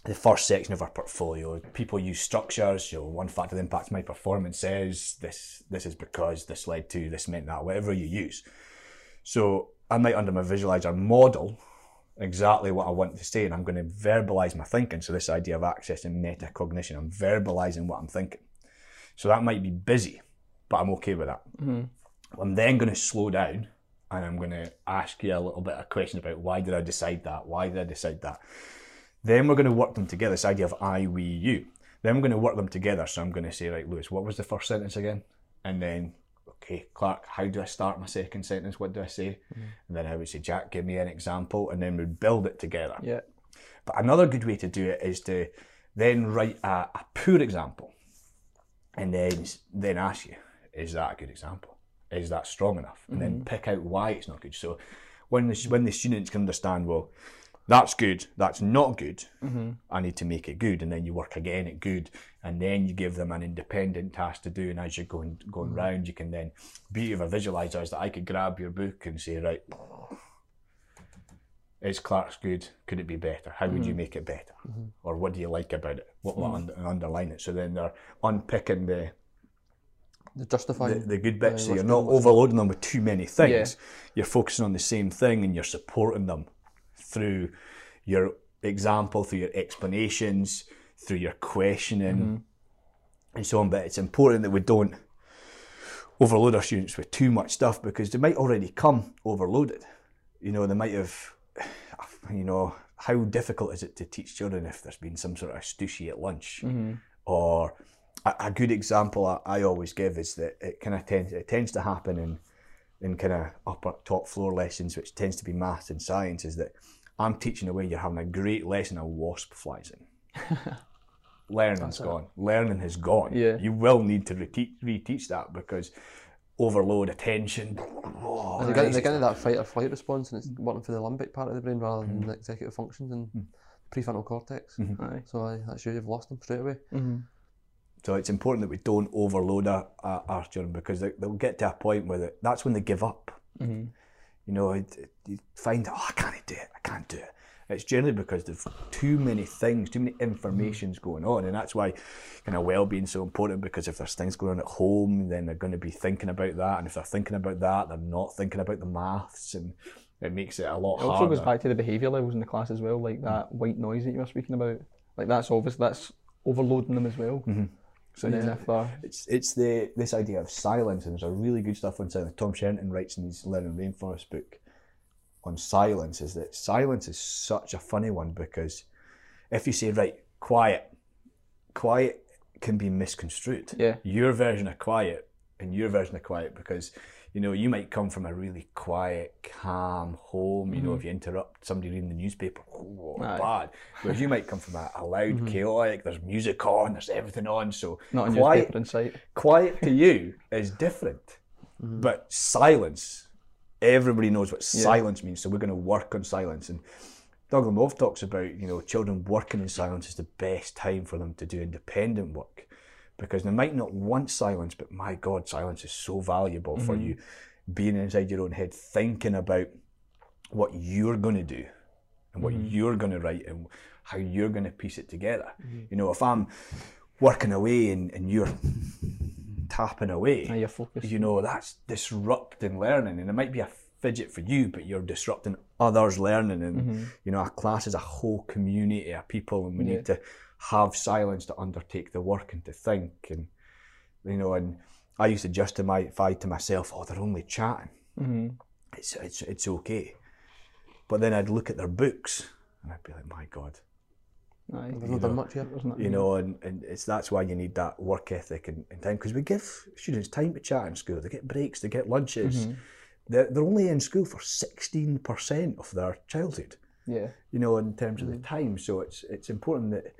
the first section of our portfolio. People use structures, you know, one factor that impacts my performance is this, this is because, this led to, this meant that, whatever you use. So I might, under my visualizer, model exactly what I want to say, and I'm going to verbalise my thinking. So this idea of accessing metacognition, I'm verbalising what I'm thinking. So that might be busy, but I'm okay with that. Mm-hmm. I'm then going to slow down, and I'm going to ask you a little bit of questions about why did I decide that? Why did I decide that? Then we're going to work them together, this idea of I, we, you. Then we're going to work them together. So I'm going to say, right, Lewis, what was the first sentence again? And then, okay, Clark, how do I start my second sentence? What do I say? Mm-hmm. And then I would say, Jack, give me an example. And then we'd build it together. Yeah. But another good way to do it is to then write a, a poor example, and then, then ask you, is that a good example? Is that strong enough? And mm-hmm. then pick out why it's not good. So when the, when the students can understand, well, that's good, that's not good, mm-hmm. I need to make it good, and then you work again at good, and then you give them an independent task to do, and as you're going going mm-hmm. round, you can then, beauty of a visualizer is that I could grab your book and say, right, is Clark's good? Could it be better? How would mm-hmm. you make it better? Mm-hmm. Or what do you like about it? What will mm-hmm. under, underline it? So then they're unpicking the The, the, the good bits, so you're not overloading them with too many things. Yeah. You're focusing on the same thing, and you're supporting them through your example, through your explanations, through your questioning, mm-hmm. and so on. But it's important that we don't overload our students with too much stuff, because they might already come overloaded. You know, they might have, you know, how difficult is it to teach children if there's been some sort of stushy at lunch, mm-hmm. or... A good example I, I always give is that it kind of tends it tends to happen in in kind of upper top floor lessons, which tends to be maths and science, is that I'm teaching away, you're having a great lesson, a wasp flies in. Learning's gone. Learning has gone. Yeah. You will need to re-teach, re-teach that, because overload, attention. Oh, and they get, they get into that fight or flight response, and it's working for the limbic part of the brain rather than mm. the executive functions and mm. prefrontal cortex. Mm-hmm. Aye. So aye, that's you, you've lost them straight away. Mm-hmm. So it's important that we don't overload our, our, our children, because they, they'll get to a point where they, that's when they give up. Mm-hmm. You know, it, it, you find, oh, I can't do it, I can't do it. It's generally because there's too many things, too many informations going on, and that's why kind of well-being is so important, because if there's things going on at home, then they're going to be thinking about that, and if they're thinking about that, they're not thinking about the maths, and it makes it a lot harder. It also harder. goes back to the behaviour levels in the class as well, like that white noise that you were speaking about. Like that's obvious, that's overloading them as well. Mm-hmm. So yeah, it's it's the this idea of silence, and there's a really good stuff on silence. Tom Sherrington writes in his Learning Rainforest book on silence, is that silence is such a funny one, because if you say, right, quiet, quiet can be misconstrued. Yeah. Your version of quiet and your version of quiet, because, you know, you might come from a really quiet, calm home, you mm-hmm. know, if you interrupt somebody reading the newspaper, oh, right. bad. Whereas you might come from a, a loud, mm-hmm. chaotic, there's music on, there's everything on, so Not quiet, a newspaper in sight. Quiet to you is different, mm-hmm. but silence, everybody knows what yeah. silence means, so we're going to work on silence. And Doug Lemov talks about, you know, children working in silence is the best time for them to do independent work, because they might not want silence, but my God, silence is so valuable mm-hmm. for you being inside your own head, thinking about what you're going to do and what mm-hmm. you're going to write and how you're going to piece it together. Mm-hmm. You know, if I'm working away and, and you're tapping away, and you're focused. You know, that's disrupting learning, and it might be a fidget for you, but you're disrupting others' learning, and mm-hmm. you know, a class is a whole community of people, and we yeah. need to have silence to undertake the work and to think, and you know, and I used to justify to myself, oh, they're only chatting, mm-hmm. it's it's it's okay, but then I'd look at their books and I'd be like, my God. Aye, there's not done much yet, isn't it? You know, and, and it's that's why you need that work ethic and, and time, because we give students time to chat in school. They get breaks, they get lunches. Mm-hmm. They're, they're only in school for sixteen percent of their childhood. Yeah. You know, in terms mm-hmm. of the time, so it's it's important that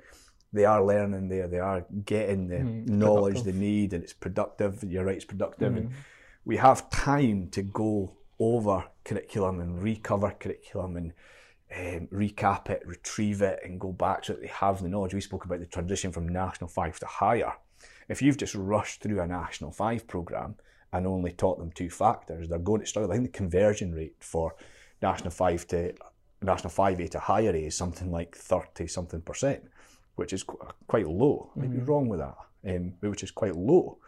they are learning there, they are getting the mm-hmm. knowledge productive. They need, and it's productive. You're right, it's productive, mm-hmm. and we have time to go over curriculum and recover curriculum and. Um, recap it, retrieve it, and go back so that they have the knowledge. We spoke about the transition from National five to higher. If you've just rushed through a National five programme and only taught them two factors, they're going to struggle. I think the conversion rate for National five to National five A to higher A is something like thirty something percent, which is qu- quite low. Mm-hmm. I'd be wrong with that, um, which is quite low,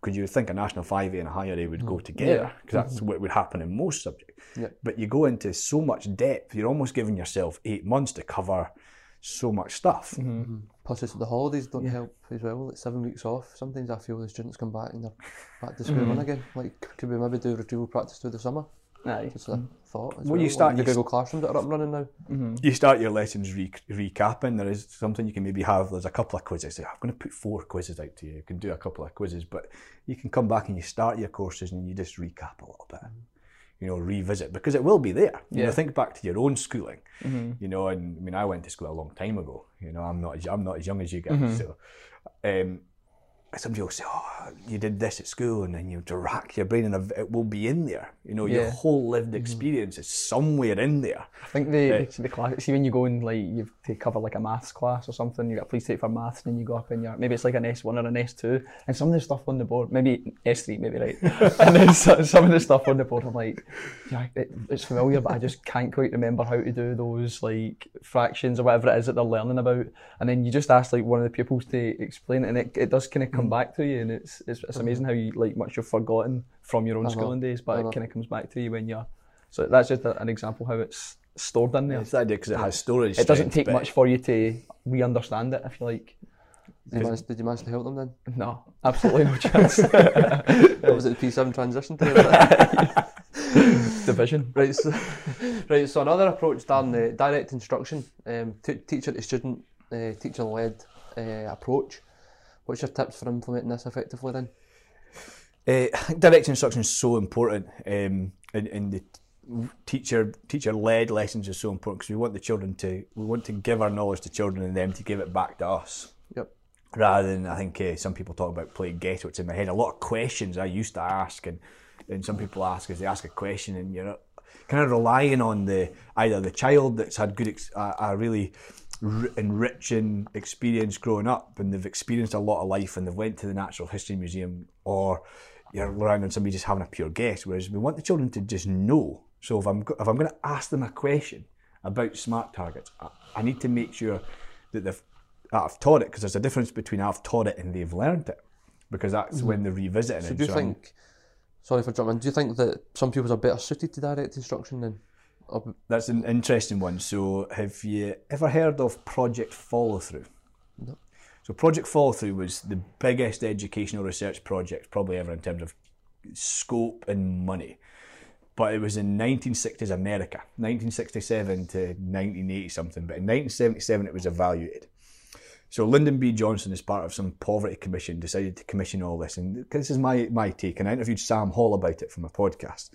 because you would think a National five A and a higher A would go together, because yeah. that's what would happen in most subjects. Yeah. But you go into so much depth, you're almost giving yourself eight months to cover so much stuff. Mm-hmm. Plus it's, the holidays don't yeah. help as well, it's seven weeks off. Sometimes I feel the students come back and they're back to square one again. Like, could we maybe do retrieval practice through the summer? Aye. Just a thought. Well, well, you start the Google Classrooms that are up and running now. Mm-hmm. You start your lessons re- recapping. There is something you can maybe have. There's a couple of quizzes. I'm going to put four quizzes out to you. You can do a couple of quizzes, but you can come back and you start your courses and you just recap a little bit. Mm-hmm. You know, revisit, because it will be there. Yeah. You know, think back to your own schooling. Mm-hmm. You know, and I mean, I went to school a long time ago. You know, I'm not. I'm not as young as you guys. Mm-hmm. So. Um, Somebody will say, oh, you did this at school, and then you have to rack your brain, and it will be in there. You know, yeah. your whole lived experience mm-hmm. is somewhere in there. I think the, uh, the class, see when you go and like, you have cover like a maths class or something, you got a police take for maths, and then you go up and you're, maybe it's like an S one or an S two, and some of the stuff on the board, maybe S three, maybe right, and then some of the stuff on the board, I'm like, yeah, it, it's familiar, but I just can't quite remember how to do those like fractions or whatever it is that they're learning about. And then you just ask like one of the pupils to explain it, and it, it does kind of come back to you, and it's it's, it's amazing how you like much you've forgotten from your own uh-huh. schooling days, but uh-huh. it kind of comes back to you when you're. So that's just a, an example how it's stored in there. It's the idea because it has storage. It strength, doesn't take much for you to re-understand it, if you like. Did you, manage, did you manage to help them then? No, absolutely no chance. What was it, the P seven transition to? Division. Right, so, right. So another approach, Darren, uh, direct instruction, um, t- teacher to student, uh, teacher-led uh, approach. What's your tips for implementing this effectively then? Uh, I think direct instruction is so important, um, and, and the t- teacher teacher-led lessons is so important, because we want the children to we want to give our knowledge to children and them to give it back to us. Yep. rather than, I think uh, some people talk about playing ghetto. It's in my head. A lot of questions I used to ask, and, and some people ask is they ask a question and you're kind of relying on the either the child that's had good, ex- a, a really r- enriching experience growing up, and they've experienced a lot of life and they've went to the Natural History Museum, or you're relying on somebody just having a pure guess, whereas we want the children to just know. So if I'm if I'm going to ask them a question about smart targets, I, I need to make sure that they've I've taught it, because there's a difference between I've taught it and they've learned it, because that's when they're revisiting. So do you so think, I'm, sorry for jumping, do you think that some pupils are better suited to direct instruction than? Or... That's an interesting one. So have you ever heard of Project Follow-Through? No. So Project Follow-Through was the biggest educational research project probably ever in terms of scope and money. But it was in nineteen sixties America, nineteen sixty-seven to nineteen eighty something, but in nineteen seventy-seven it was evaluated. So Lyndon B. Johnson, as part of some poverty commission, decided to commission all this. And this is my my take, and I interviewed Sam Hall about it from a podcast.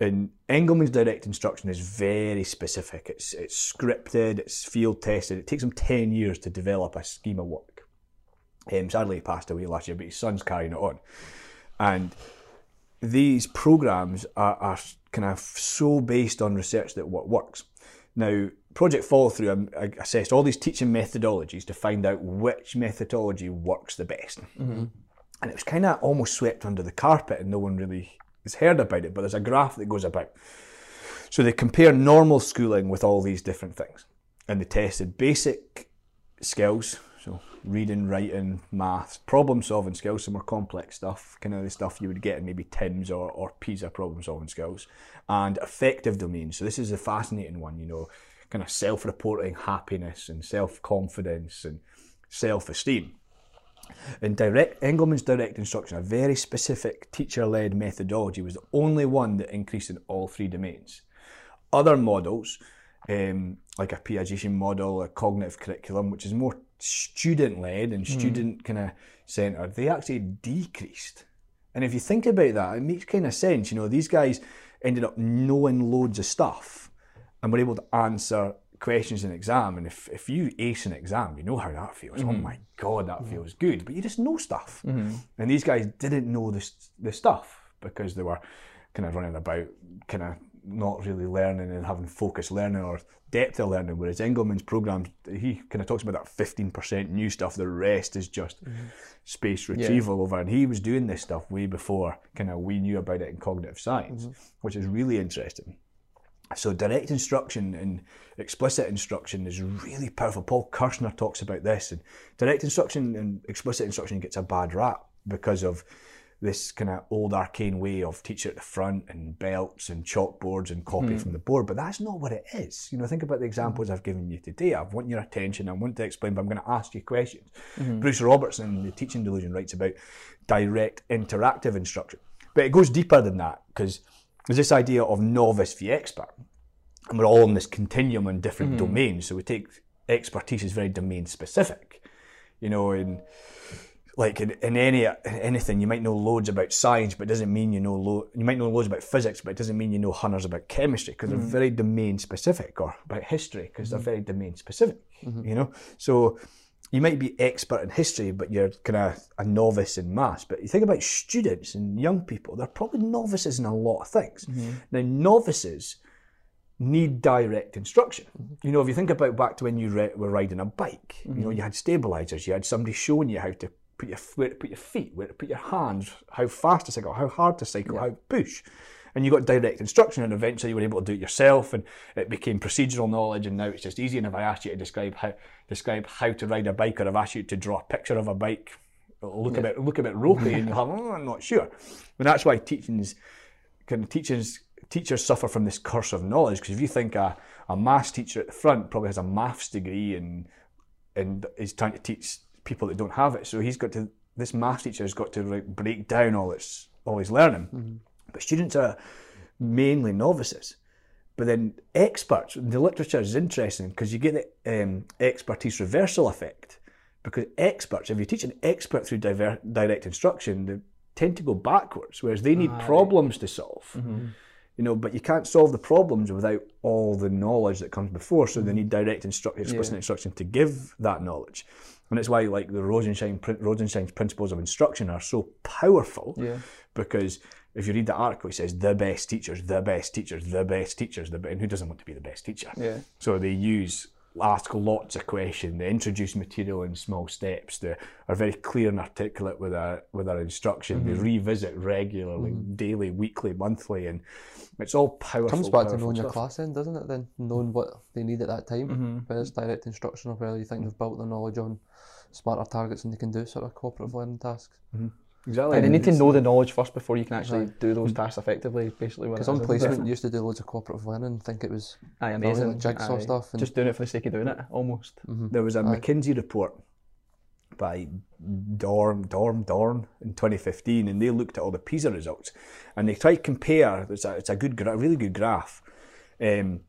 And Engelman's direct instruction is very specific. It's it's scripted, it's field tested. It takes him ten years to develop a scheme of work. Um, sadly, he passed away last year, but his son's carrying it on. And these programs are, are kind of so based on research that what works. Now, Project Follow-Through, I assessed all these teaching methodologies to find out which methodology works the best. Mm-hmm. And it was kind of almost swept under the carpet and no one really has heard about it, but there's a graph that goes about. So they compare normal schooling with all these different things. And they tested basic skills, so reading, writing, maths, problem-solving skills, some more complex stuff, kind of the stuff you would get in maybe T I M S or, or PISA problem-solving skills, and affective domains. So this is a fascinating one, you know, kind of self-reporting happiness and self-confidence and self-esteem. And direct Engelman's direct instruction, a very specific teacher-led methodology, was the only one that increased in all three domains. Other models, um, like a Piagetian model, a cognitive curriculum, which is more student-led and student mm. kind of centered, they actually decreased. And if you think about that, it makes kind of sense. You know, these guys ended up knowing loads of stuff and we're able to answer questions in exam. And if, if you ace an exam, you know how that feels. Mm-hmm. Oh my God, that mm-hmm. feels good. But you just know stuff. Mm-hmm. And these guys didn't know this the stuff because they were kind of running about, kind of not really learning and having focused learning or depth of learning. Whereas Engelman's program, he kind of talks about that fifteen percent new stuff. The rest is just mm-hmm. space retrieval yeah. over. And he was doing this stuff way before kind of we knew about it in cognitive science, mm-hmm. which is really interesting. So direct instruction and explicit instruction is really powerful. Paul Kirshner talks about this, and direct instruction and explicit instruction gets a bad rap because of this kind of old arcane way of teacher at the front and belts and chalkboards and copy mm. from the board, but that's not what it is. You know, think about the examples I've given you today. I want your attention, I want to explain, but I'm going to ask you questions. Mm-hmm. Bruce Robertson, The Teaching Delusion, writes about direct interactive instruction, but it goes deeper than that, because there's this idea of novice v expert, and we're all on this continuum in different mm-hmm. domains. So we take expertise as very domain specific, you know. In like in, in any in anything, you might know loads about science, but it doesn't mean you know lo- you might know loads about physics, but it doesn't mean you know hunters about chemistry, because mm-hmm. they're very domain specific, or about history, because mm-hmm. they're very domain specific, mm-hmm. you know. So you might be expert in history, but you're kind of a novice in maths. But you think about students and young people, they're probably novices in a lot of things. Mm-hmm. Now, novices need direct instruction. Mm-hmm. You know, if you think about back to when you re- were riding a bike, mm-hmm. you know, you had stabilizers, you had somebody showing you how to put your, where to put your feet, where to put your hands, how fast to cycle, how hard to cycle, yeah. how to push. And you got direct instruction, and eventually you were able to do it yourself, and it became procedural knowledge, and now it's just easy. And if I asked you to describe how describe how to ride a bike, or I've asked you to draw a picture of a bike, it'll look yeah. a bit look a bit ropey, and you'll have, oh, I'm not sure. And that's why teachings kind of teachers teachers suffer from this curse of knowledge, because if you think a, a maths teacher at the front probably has a maths degree and and is trying to teach people that don't have it, so he's got to this maths teacher has got to like break down all its all his learning. Mm-hmm. But students are mainly novices. But then experts, the literature is interesting because you get the um, expertise reversal effect. Because experts, if you teach an expert through diver- direct instruction, they tend to go backwards, whereas they need Aye. problems to solve. Mm-hmm. You know, but you can't solve the problems without all the knowledge that comes before, so they need direct instruction, explicit yeah. instruction to give that knowledge. And it's why, like, the Rosenshine, Rosenstein's principles of instruction are so powerful, yeah. because if you read the article, it says the best teachers, the best teachers, the best teachers, the best, and who doesn't want to be the best teacher? Yeah. So they use, ask lots of questions, they introduce material in small steps, they are very clear and articulate with our, with our instruction, mm-hmm. they revisit regularly, mm-hmm. daily, weekly, monthly, and it's all powerful. It comes back to knowing stuff. Your class then, doesn't it, then? Knowing what they need at that time, mm-hmm. whether it's direct instruction or whether you think mm-hmm. they've built their knowledge on smarter targets and they can do sort of cooperative learning tasks. Mm-hmm. Exactly. And they need to know the knowledge first before you can actually right. do those tasks effectively, basically. Because on placement, used to do loads of cooperative learning and think it was aye, amazing, like jigsaw aye. stuff. And just doing it for the sake of doing it, almost. Mm-hmm. There was a aye. McKinsey report by Dorn, Dorn, Dorn in twenty fifteen, and they looked at all the PISA results and they tried to compare, it's a, it's a good, a really good graph, um,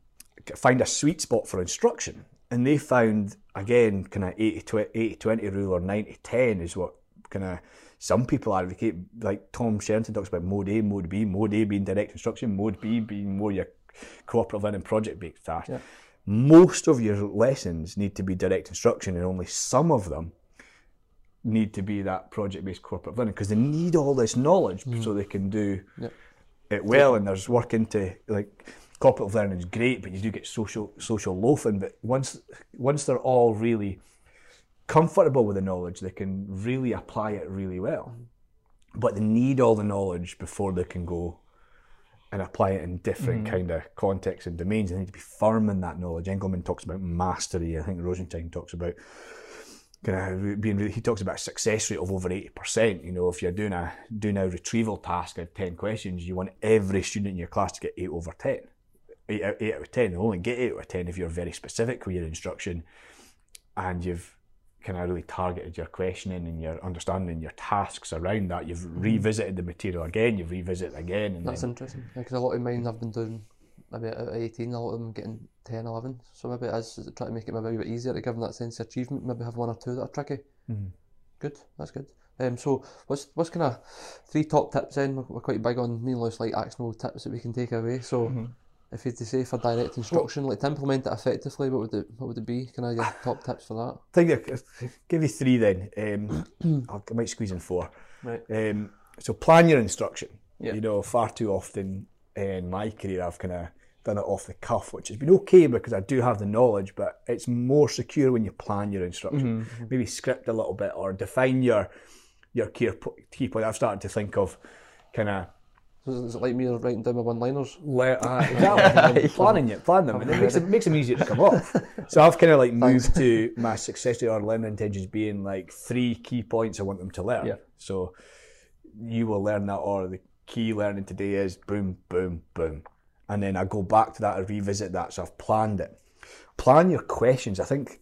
find a sweet spot for instruction. And they found, again, kind of eighty twenty rule or ninety ten is what kind of some people advocate, like Tom Sheridan talks about mode A, mode B, mode A being direct instruction, mode B being more your cooperative learning project-based tasks. Yeah. Most of your lessons need to be direct instruction and only some of them need to be that project-based cooperative learning because they need all this knowledge mm. so they can do yeah. it well yeah. and there's work into, like, cooperative learning is great but you do get social social loafing, but once once they're all really comfortable with the knowledge, they can really apply it really well. But they need all the knowledge before they can go and apply it in different mm-hmm. kind of contexts and domains. They need to be firm in that knowledge. Engelman talks about mastery. I think Rosenstein talks about kind of being. Really, he talks about a success rate of over eighty percent. You know, if you're doing a doing a retrieval task of ten questions, you want every student in your class to get eight over ten, eight out, eight out of ten. They'll only get eight out of ten if you're very specific with your instruction, and you've kind of really targeted your questioning and your understanding, your tasks around that. You've revisited the material again, you've revisited it again. And that's then interesting, because yeah, a lot of mine I've been doing maybe out of eighteen, a lot of them getting ten, eleven. So maybe it is trying to make it maybe a bit easier to give them that sense of achievement, maybe have one or two that are tricky. Mm-hmm. Good, that's good. Um, so what's what's kind of three top tips then? We're, we're quite big on, me and Lewis like actionable tips that we can take away. So mm-hmm. if you had to say for direct instruction, like to implement it effectively, what would it, what would it be? Can I get top tips for that? I think I'll give you three then. Um, I might squeeze in four. Right. Um, so plan your instruction. Yeah. You know, far too often in my career, I've kind of done it off the cuff, which has been okay because I do have the knowledge, but it's more secure when you plan your instruction. Mm-hmm. Maybe script a little bit or define your your key point. I've started to think of kind of, is it like me writing down my one-liners? Le- uh, exactly. Planning it, plan them. And it makes, it makes them easier to come off. So I've kind of like moved Thanks. to my success rate or learning intentions being like three key points I want them to learn. Yeah. So you will learn that, or the key learning today is boom, boom, boom. And then I go back to that, I revisit that. So I've planned it. Plan your questions. I think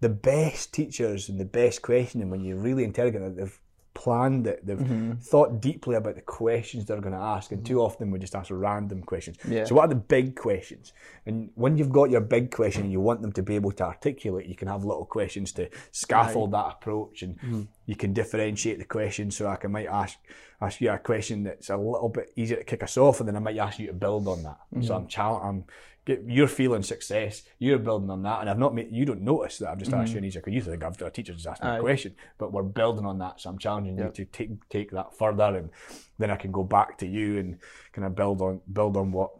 the best teachers and the best questioning, when you really interrogate them, they've planned it, they've mm-hmm. thought deeply about the questions they're going to ask, and too often we just ask random questions. Yeah. So what are the big questions? And when you've got your big question and you want them to be able to articulate, you can have little questions to scaffold right. that approach, and mm-hmm. you can differentiate the question. So I can might ask ask you a question that's a little bit easier to kick us off, and then I might ask you to build on that. Mm-hmm. So I'm challenging, I'm you're feeling success, you're building on that, and I've not made, you don't notice that I've just mm-hmm. asked you an easier question. You think I've a teacher just asked me a question, but we're building on that, so I'm challenging yep. you to take take that further, and then I can go back to you and kind of build on build on what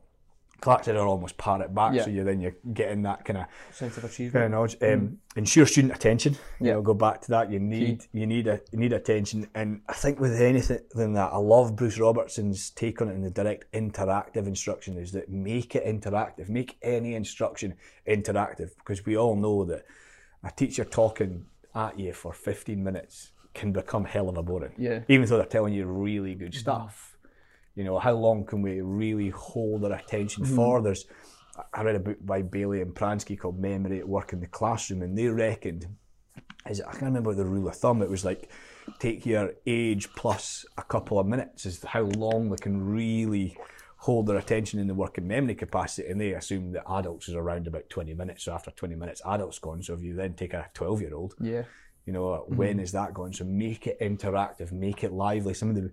Clark said, or almost parrot it back, yep. so you then you're getting that kind of sense of achievement. Kind of knowledge. Um, mm-hmm. Ensure student attention. Yep. I'll go back to that. You need Key. you need a you need attention, and I think with anything than that, I love Bruce Robertson's take on it in the direct interactive instruction is that make it interactive, make any instruction interactive, because we all know that a teacher talking at you for fifteen minutes can become hell of a boring. Yeah. Even though they're telling you really good mm-hmm. stuff. You know, how long can we really hold our attention mm. for? There's, I read a book by Bailey and Pransky called Memory at Work in the Classroom, and they reckoned, is it, I can't remember the rule of thumb, it was like, take your age plus a couple of minutes is how long they can really hold their attention in the working memory capacity, and they assume that adults is around about twenty minutes, so after twenty minutes, adults gone, so if you then take a twelve-year-old, yeah, you know, mm. when is that going? So make it interactive, make it lively. Some of the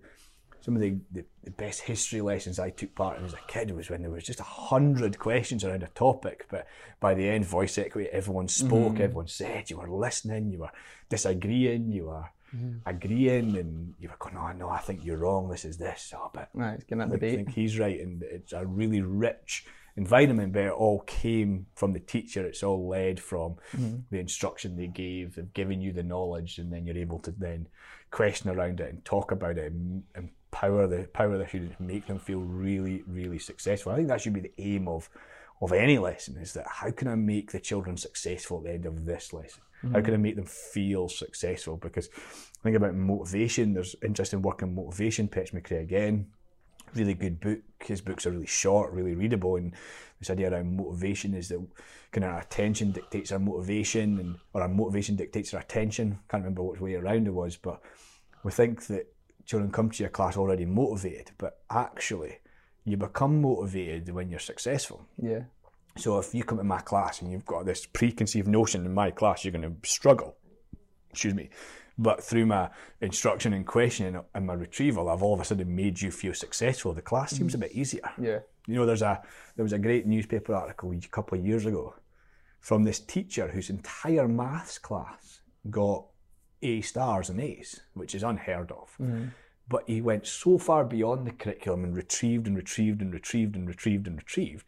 some of the, the, the best history lessons I took part in as a kid was when there was just a hundred questions around a topic, but by the end, voice equity, everyone spoke, mm-hmm. everyone said, you were listening, you were disagreeing, you were mm-hmm. agreeing, and you were going, oh no, I think you're wrong, this is this, oh, but right, it's I debate. think he's right, and it's a really rich environment where it all came from the teacher, it's all led from mm-hmm. the instruction they gave, they've given you the knowledge, and then you're able to then question around it and talk about it and, and power the power the students, make them feel really, really successful. I think that should be the aim of of any lesson, is that how can I make the children successful at the end of this lesson? Mm-hmm. How can I make them feel successful? Because I think about motivation, there's interesting work on motivation, Peps Mccrea again, really good book. His books are really short, really readable, and this idea around motivation is that kind of our attention dictates our motivation, and or our motivation dictates our attention. Can't remember which way around it was, but we think that children come to your class already motivated, but actually you become motivated when you're successful. Yeah. So if you come to my class and you've got this preconceived notion in my class, you're going to struggle. Excuse me. But through my instruction and questioning and my retrieval, I've all of a sudden made you feel successful. The class seems a bit easier. Yeah. You know, there's a there was a great newspaper article a couple of years ago from this teacher whose entire maths class got A stars and A's, which is unheard of. Mm-hmm. But he went so far beyond the curriculum and retrieved and retrieved and retrieved and retrieved and retrieved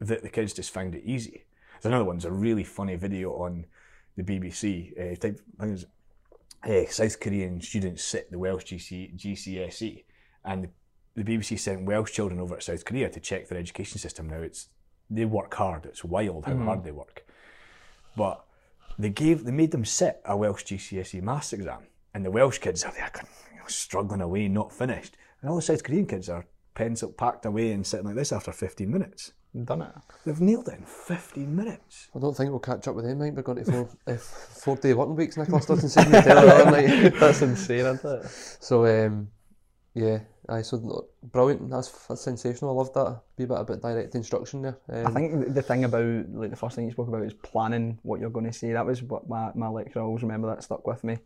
that the kids just found it easy. There's another one, there's a really funny video on the B B C. Uh, type, I think it was Uh, South Korean students sit the Welsh G C S E, and the, the B B C sent Welsh children over to South Korea to check their education system. Now it's they work hard. It's wild how mm-hmm. hard they work, but they gave they made them sit a Welsh G C S E maths exam, and the Welsh kids are there you know, struggling away, not finished, and all the South Korean kids are pencil packed away and sitting like this after fifteen minutes. Done it. They've nailed it in fifteen minutes. I don't think we'll catch up with him, mate. We're going to four, uh, four day working weeks, Nicholas doesn't seem to tell that night. That's insane, isn't it? So, um, yeah, aye, so brilliant. That's, that's sensational. I love that. Be a bit about direct instruction there. Um, I think the thing about, like the first thing you spoke about is planning what you're going to say. That was what my, my lecturer, I always remember that stuck with me.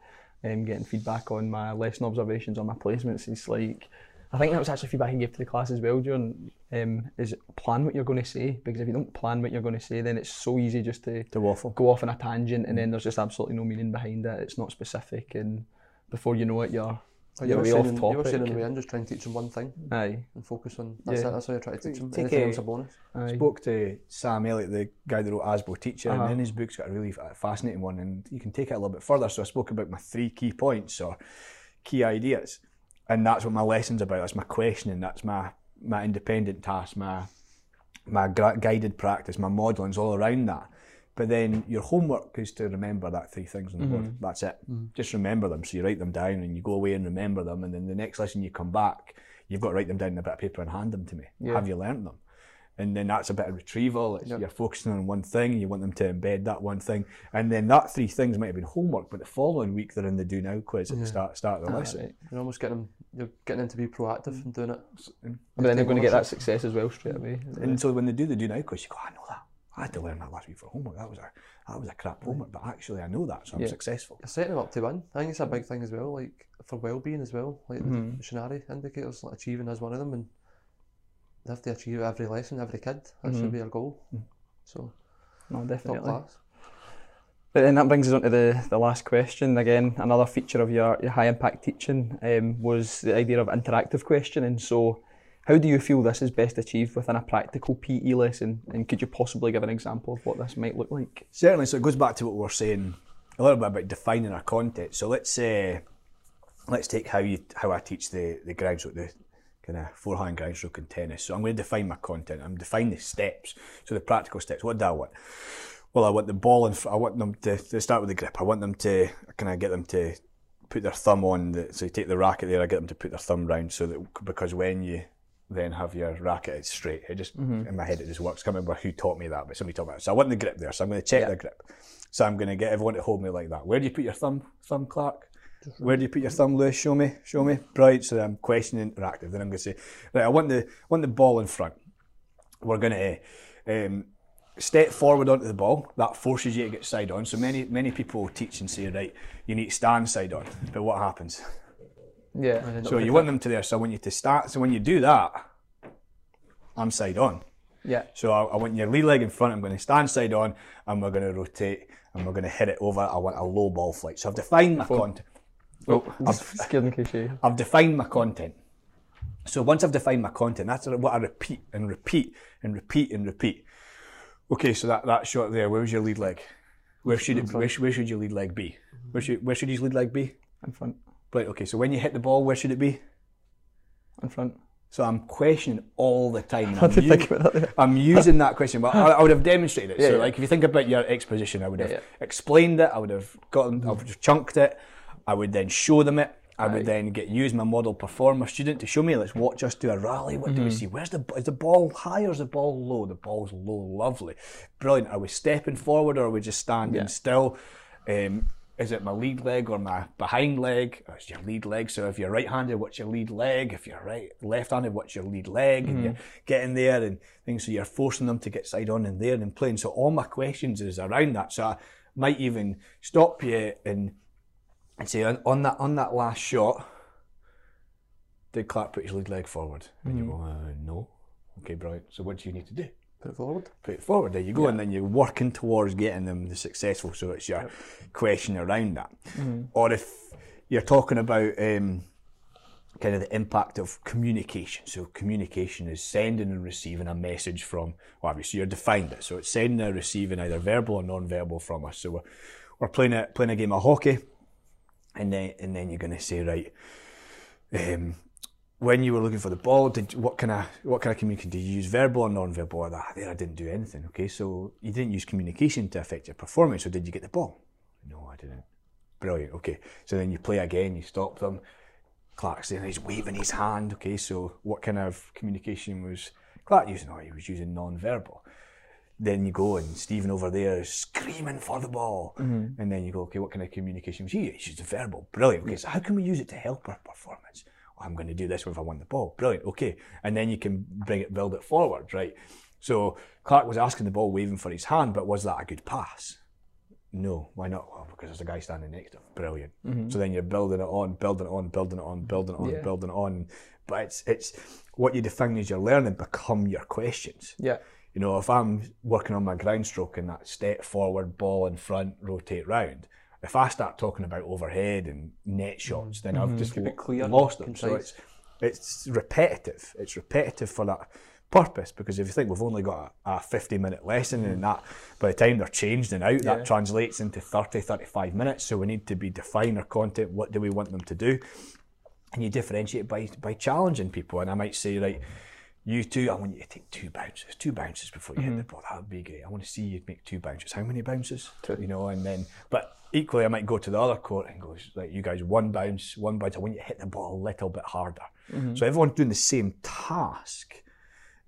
Um, getting feedback on my lesson observations, on my placements. It's like, I think that was actually feedback he gave to the class as well, John, um, is plan what you're going to say, because if you don't plan what you're going to say, then it's so easy just to, to waffle. Go off on a tangent, and then there's just absolutely no meaning behind it, it's not specific, and before you know it, you're, you're way off topic. You're saying in the way in, just try and teach them one thing, Aye. and focus on, that's yeah. it, that's how you try to teach them, Take anything a, else a bonus. I spoke to Sam Elliott, the guy that wrote Asbo Teacher, uh-huh. and in his book's got a really fascinating one, and you can take it a little bit further, so I spoke about my three key points, or key ideas. And that's what my lesson's about, that's my questioning, that's my my independent task, my my gra- guided practice, my modelling's all around that. But then your homework is to remember that three things on the mm-hmm. board, that's it. Mm-hmm. Just remember them, so you write them down and you go away and remember them, and then the next lesson you come back, you've got to write them down on a bit of paper and hand them to me. Yeah. Have you learnt them? And then that's a bit of retrieval, it's, yep. you're focusing on one thing, you want them to embed that one thing, and then that three things might have been homework, but the following week they're in the do now quiz at yeah. the start, start of the ah, lesson. Right. You're almost getting them, you're getting them to be proactive and doing it. And but then they're going to get that success as well straight away. And it? So when they do the do now quiz, you go, I know that, I had to learn that last week for homework, that was a that was a crap homework, but actually I know that, so I'm yeah. successful. You're setting them up to win, I think it's a big thing as well, like for well-being as well, like mm-hmm. the Shinari indicators, like achieving is one of them, and they have to achieve every lesson, every kid. That mm-hmm. should be our goal. Mm-hmm. So, no, definitely. Top class. But then that brings us on to the, the last question. Again, another feature of your, your high-impact teaching um, was the idea of interactive questioning. So, how do you feel this is best achieved within a practical P E lesson? And could you possibly give an example of what this might look like? Certainly. So it goes back to what we were saying a little bit about defining our content. So let's say, let's take how you how I teach the the graduate the. kind of forehand, ground stroke and tennis. So I'm going to define my content. I'm defining the steps. So the practical steps. What do I want? Well, I want the ball in front. I want them to, to start with the grip. I want them to, can I get them to put their thumb on the, so you take the racket there, I get them to put their thumb round so that, because when you then have your racket, it's straight. It just, mm-hmm. in my head, it just works. I can't remember who taught me that, but somebody taught me that. So I want the grip there. So I'm going to check yeah. the grip. So I'm going to get everyone to hold me like that. Where do you put your thumb, thumb, Clark? Where do you put your thumb, Lewis? Show me, show me. Right, so I'm questioning interactive. Then I'm going to say, right, I want the want the ball in front. We're going to um, step forward onto the ball. That forces you to get side on. So many many people teach and say, right, you need to stand side on. But what happens? Yeah. So you want them to there, so I want you to start. So when you do that, I'm side on. Yeah. So I, I want your lead leg in front, I'm going to stand side on, and we're going to rotate, and we're going to hit it over. I want a low ball flight. So I've defined my content. Oh, I've, scared in case you... I've defined my content. So once I've defined my content, that's what I repeat and repeat and repeat and repeat. Okay, so that, that shot there, where was your lead leg? Where should it, where, should, where should your lead leg be? Where should where should your lead leg be? In front. Right, okay, so when you hit the ball, where should it be? In front. So I'm questioning all the time. I'm, using, think about that, yeah. I'm using that question, but I, I would have demonstrated it. Yeah, so yeah. like if you think about your exposition, I would have yeah, yeah. explained it, I would have gotten, I would have chunked it, I would then show them it, I would Aye. then get use my model performer student to show me, let's watch us do a rally, what mm-hmm. do we see? Where's the, is the ball high or is the ball low? The ball's low, lovely. Brilliant, are we stepping forward or are we just standing yeah. still? Um, is it my lead leg or my behind leg? Or it's your lead leg, so if you're right-handed, what's your lead leg? If you're right left-handed, what's your lead leg? Mm-hmm. And you're getting there and things, so you're forcing them to get side on and there and playing. So all my questions is around that, so I might even stop you and And say on, on that on that last shot, did Clark put his lead leg forward? Mm. And you go, uh, no. Okay, brilliant. So what do you need to do? Put it forward. Put it forward. There you go, yeah. and then you're working towards getting them the successful. So it's your yep. question around that. Mm. Or if you're talking about um, kind of the impact of communication. So communication is sending and receiving a message from. Well, obviously, you're defined it. So it's sending and receiving either verbal or non-verbal from us. So we're, we're playing a playing a game of hockey. And then, and then you're going to say, right, um, when you were looking for the ball, did what kind of what kind of communication? Did you use verbal or non-verbal? Or that? There, I didn't do anything. Okay, so you didn't use communication to affect your performance. So did you get the ball? No, I didn't. Brilliant. Okay, so then you play again. You stop them. Clark's there. He's waving his hand. Okay, so what kind of communication was Clark using? Oh, he was using non-verbal. Then you go and Stephen over there is screaming for the ball. Mm-hmm. And then you go, okay, what kind of communication was you? It's just verbal, brilliant. Okay, so how can we use it to help our performance? Well, I'm going to do this if I won the ball, brilliant, okay. And then you can bring it, build it forward, right? So Clark was asking the ball, waving for his hand, but was that a good pass? No, why not? Well, because there's a guy standing next to him, brilliant. Mm-hmm. So then you're building it on, building it on, building it on, building it on, yeah. building it on. But it's it's what you define as your learning become your questions. Yeah. You know, if I'm working on my ground stroke and that step forward, ball in front, rotate round, if I start talking about overhead and net shots, then mm-hmm. I've just get clear lost them. So it's, it's repetitive. It's repetitive for that purpose, because if you think we've only got a fifty-minute lesson mm. and that, by the time they're changed and out, yeah. that translates into thirty, thirty-five minutes. So we need to be defining our content. What do we want them to do? And you differentiate by by challenging people. And I might say, right, you two, I want you to take two bounces, two bounces before you mm-hmm. hit the ball. That would be great. I want to see you make two bounces. How many bounces? Two. You know, and then, but equally, I might go to the other court and go, like, you guys, one bounce, one bounce. I want you to hit the ball a little bit harder. Mm-hmm. So everyone's doing the same task.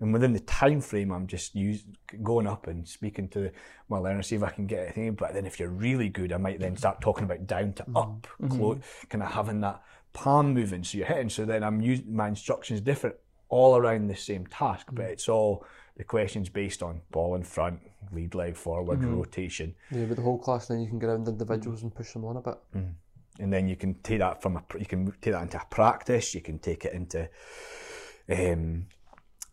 And within the time frame, I'm just use, going up and speaking to my learner, see if I can get anything. But then if you're really good, I might then start talking about down to up, mm-hmm. close, kind of having that palm moving. So you're hitting. So then I'm using my instructions different. All around the same task, but it's all the questions based on ball in front, lead leg forward, mm-hmm. rotation. Yeah, with the whole class, then you can ground individuals and push them on a bit. Mm. And then you can take that from a, you can take that into a practice. You can take it into um,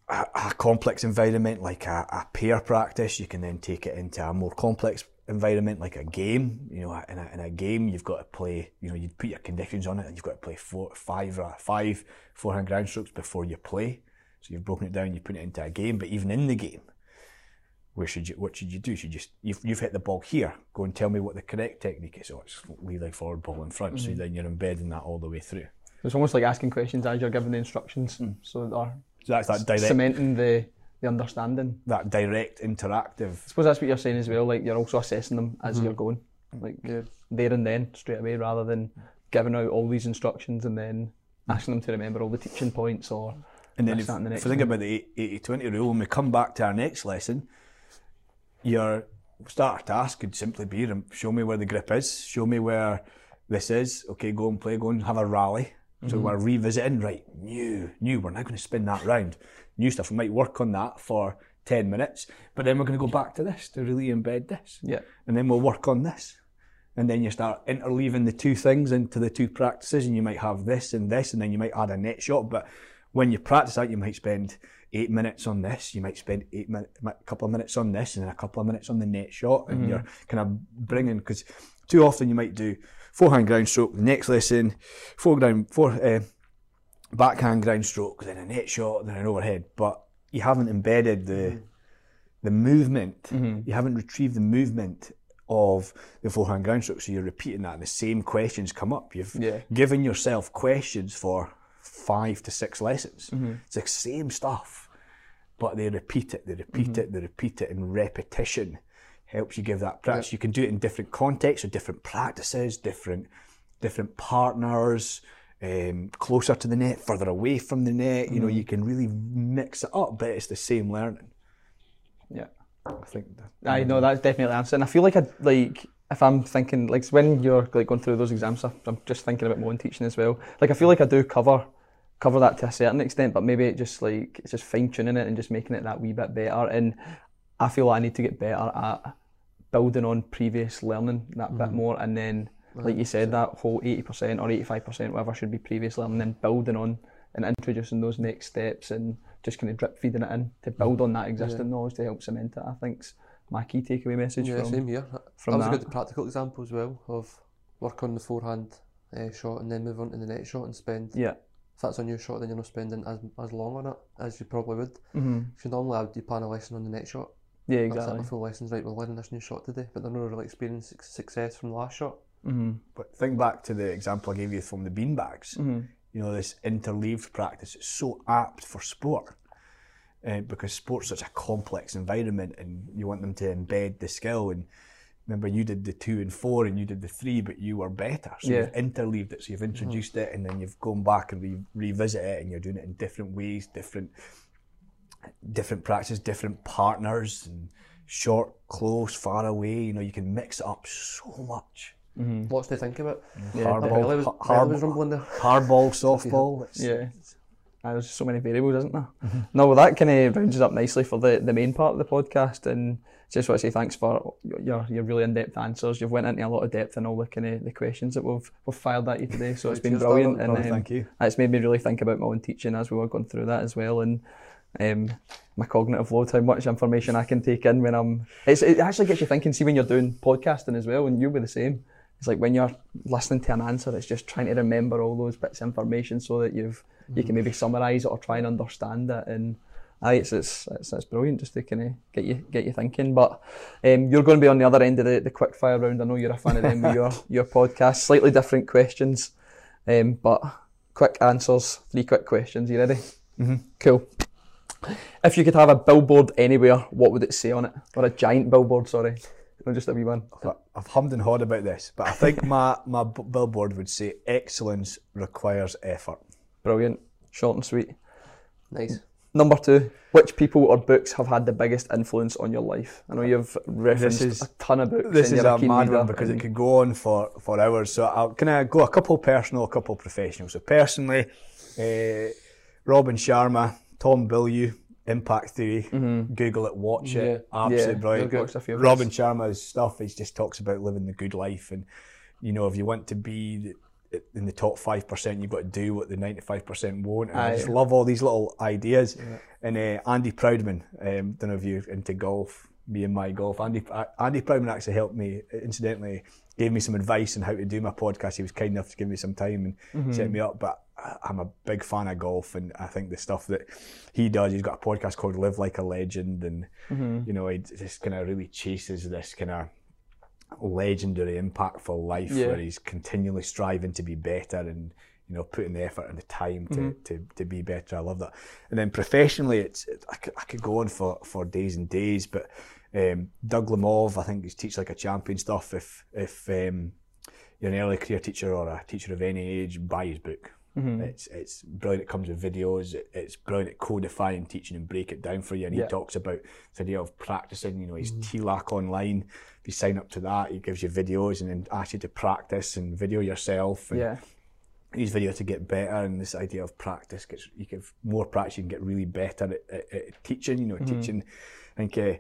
a, a complex environment like a, a pair practice. You can then take it into a more complex environment like a game. You know, in a, in a game, you've got to play. You know, you put your conditions on it, and you've got to play four, five, or five forehand ground strokes before you play. So you've broken it down. You put it into a game. But even in the game, where should you? What should you do? Should you just you've, you've hit the ball here. Go and tell me what the correct technique is. Oh, it's lead leg forward, ball in front. Mm-hmm. So then you're embedding that all the way through. It's almost like asking questions as you're giving the instructions. Mm-hmm. So, or so that's that direct cementing the. the understanding. That direct, interactive. I suppose that's what you're saying as well, like you're also assessing them as mm-hmm. you're going. Like you're there and then, straight away, rather than giving out all these instructions and then asking them to remember all the teaching points or and then if, that the next if I think about the eighty-twenty rule, when we come back to our next lesson, your starter task could simply be, show me where the grip is, show me where this is, okay, go and play, go and have a rally. So mm-hmm. we're revisiting, right, new, new, we're now going to spin that round. New stuff, we might work on that for ten minutes, but then we're going to go back to this to really embed this. Yeah. And then we'll work on this. and then you start interleaving the two things into the two practices, and you might have this and this, and then you might add a net shot. But when you practice that, you might spend eight minutes on this, you might spend eight minutes, a couple of minutes on this, and then a couple of minutes on the net shot, and mm-hmm. you're kind of bringing, because too often you might do forehand ground stroke, the next lesson, foreground, four, uh, backhand ground stroke, then a net shot, then an overhead, but you haven't embedded the mm-hmm. the movement, mm-hmm. you haven't retrieved the movement of the forehand ground stroke, so you're repeating that, and the same questions come up. You've yeah. given yourself questions for five to six lessons. Mm-hmm. It's the same stuff, but they repeat it, they repeat mm-hmm. it, they repeat it, and repetition helps you give that practice. Yeah. You can do it in different contexts, or different practices, different different partners, um, closer to the net, further away from the net, mm-hmm. you know, you can really mix it up, but it's the same learning. Yeah. I think that, I know that's definitely the answer, and I feel like I like if I'm thinking like when you're like going through those exams, I'm just thinking about my own teaching as well. Like I feel like I do cover cover that to a certain extent, but maybe it just like it's just fine tuning it and just making it that wee bit better. And I feel like I need to get better at building on previous learning that mm. bit more, and then like you said, that whole eighty percent or eighty five percent whatever should be previous learning, and then building on and introducing those next steps and just kind of drip feeding it in to build on that existing yeah. knowledge to help cement it. I think's my key takeaway message. Yeah, from, same here. From I was that. a good practical example as well of work on the forehand uh, shot and then move on to the net shot and spend. Yeah. If that's on your shot, then you're not spending as as long on it as you probably would. Mm-hmm. If you normally would, you plan a lesson on the net shot. Yeah, exactly. That's like my full lessons, right? We're learning this new shot today, but they're not really experiencing success from the last shot. Mm-hmm. But think back to the example I gave you from the beanbags. Mm-hmm. You know, this interleaved practice is so apt for sport uh, because sport's such a complex environment, and you want them to embed the skill. And remember, you did the two and four and you did the three, but you were better. So yeah. you've interleaved it, so you've introduced mm-hmm. it, and then you've gone back and re- revisit it, and you're doing it in different ways, different different practices, different partners, and short, close, far away. You know, you can mix it up so much. Mm-hmm. Lots to think about. Yeah. Hardball, was, hard, hardball, softball. It's, yeah, ah, there's so many variables, isn't there? Mm-hmm. No, well, that kind of rounds up nicely for the, the main part of the podcast, and just want to say thanks for your your really in-depth answers. You've went into a lot of depth in all the kind of the questions that we've we've fired at you today. So it's been brilliant, and um, thank you. It's made me really think about my own teaching as we were going through that as well, and. Um, my cognitive load, how much information I can take in when I'm it's, it actually gets you thinking. See, when you're doing podcasting as well, and you'll be the same, it's like when you're listening to an answer, it's just trying to remember all those bits of information so that you've mm. you can maybe summarise it or try and understand it. And aye, it's it's it's, it's brilliant just to kind of get you get you thinking. But um, you're going to be on the other end of the, the quick fire round. I know you're a fan of them with your, your podcast. Slightly different questions, um, but quick answers, three quick questions. You ready? Mm-hmm. Cool. If you could have a billboard anywhere, what would it say on it? Or a giant billboard, sorry. Not just a wee one. I've hummed and hawed about this, but I think my, my b- billboard would say, excellence requires effort. Brilliant. Short and sweet. Nice. Number two, which people or books have had the biggest influence on your life? I know you've referenced is, a ton of books. This is a mad one because it could go on for, for hours. So I'll can I go a couple personal, a couple professional. So personally, uh, Robin Sharma, Tom Bilyeu, Impact Theory, mm-hmm. Google it, watch it, yeah. absolutely yeah. brilliant. Watch a few Robin Sharma's stuff, he just talks about living the good life, and you know, if you want to be in the top five percent, you've got to do what the ninety-five percent won't, and Aye. I just love all these little ideas. Yeah. And uh, Andy Proudman, um, don't know if you're into golf, me and my golf, Andy, uh, Andy Proudman actually helped me, incidentally, gave me some advice on how to do my podcast. He was kind enough to give me some time and mm-hmm. set me up, but I'm a big fan of golf, and I think the stuff that he does, he's got a podcast called Live Like a Legend, and mm-hmm. you know, he just kind of really chases this kind of legendary, impactful life yeah. where he's continually striving to be better, and you know, putting the effort and the time to, mm-hmm. to, to be better. I love that. And then professionally, it's it, I, could, I could go on for, for days and days, but um, Doug Lemov, I think he's Teach Like a Champion stuff. If, if um, you're an early career teacher or a teacher of any age, buy his book. Mm-hmm. It's it's brilliant. It comes with videos. It, it's brilliant at codifying teaching and break it down for you. And yeah. he talks about the idea of practicing. You know, his mm-hmm. T LAC online. If you sign up to that, he gives you videos and then asks you to practice and video yourself. And yeah. use video to get better. And this idea of practice gets you give more practice, you can get really better at, at, at teaching. You know, mm-hmm. teaching. I think. Uh,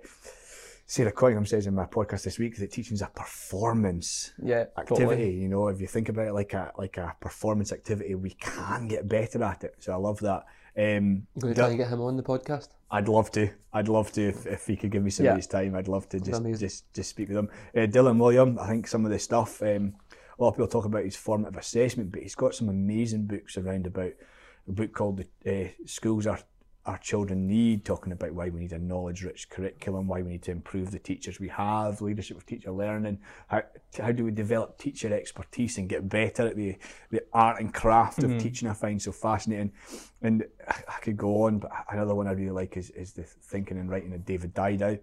Sarah Cunningham says in my podcast this week that teaching is a performance yeah, activity. Totally. You know, if you think about it like a like a performance activity, we can get better at it. So I love that. Um, I'm going to try and get him on the podcast. I'd love to. I'd love to if, if he could give me some yeah. of his time. I'd love to just just, just speak with him. Uh, Dylan William, I think some of the stuff, um, a lot of people talk about his formative assessment, but he's got some amazing books around about a book called The uh, Schools Are Our Children Need, talking about why we need a knowledge-rich curriculum, why we need to improve the teachers we have, leadership of teacher learning, how, how do we develop teacher expertise and get better at the, the art and craft mm-hmm. of teaching. I find so fascinating. And I could go on, but another one I really like is, is the thinking and writing of David Didow.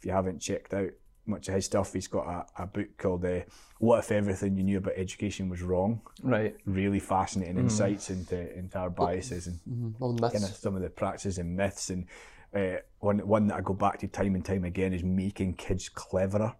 If you haven't checked out much of his stuff, he's got a, a book called uh, What If Everything You Knew About Education Was Wrong? Right. Really fascinating mm. insights into, into our biases and mm-hmm. kind of some of the practices and myths. And uh, one, one that I go back to time and time again is Making Kids Cleverer.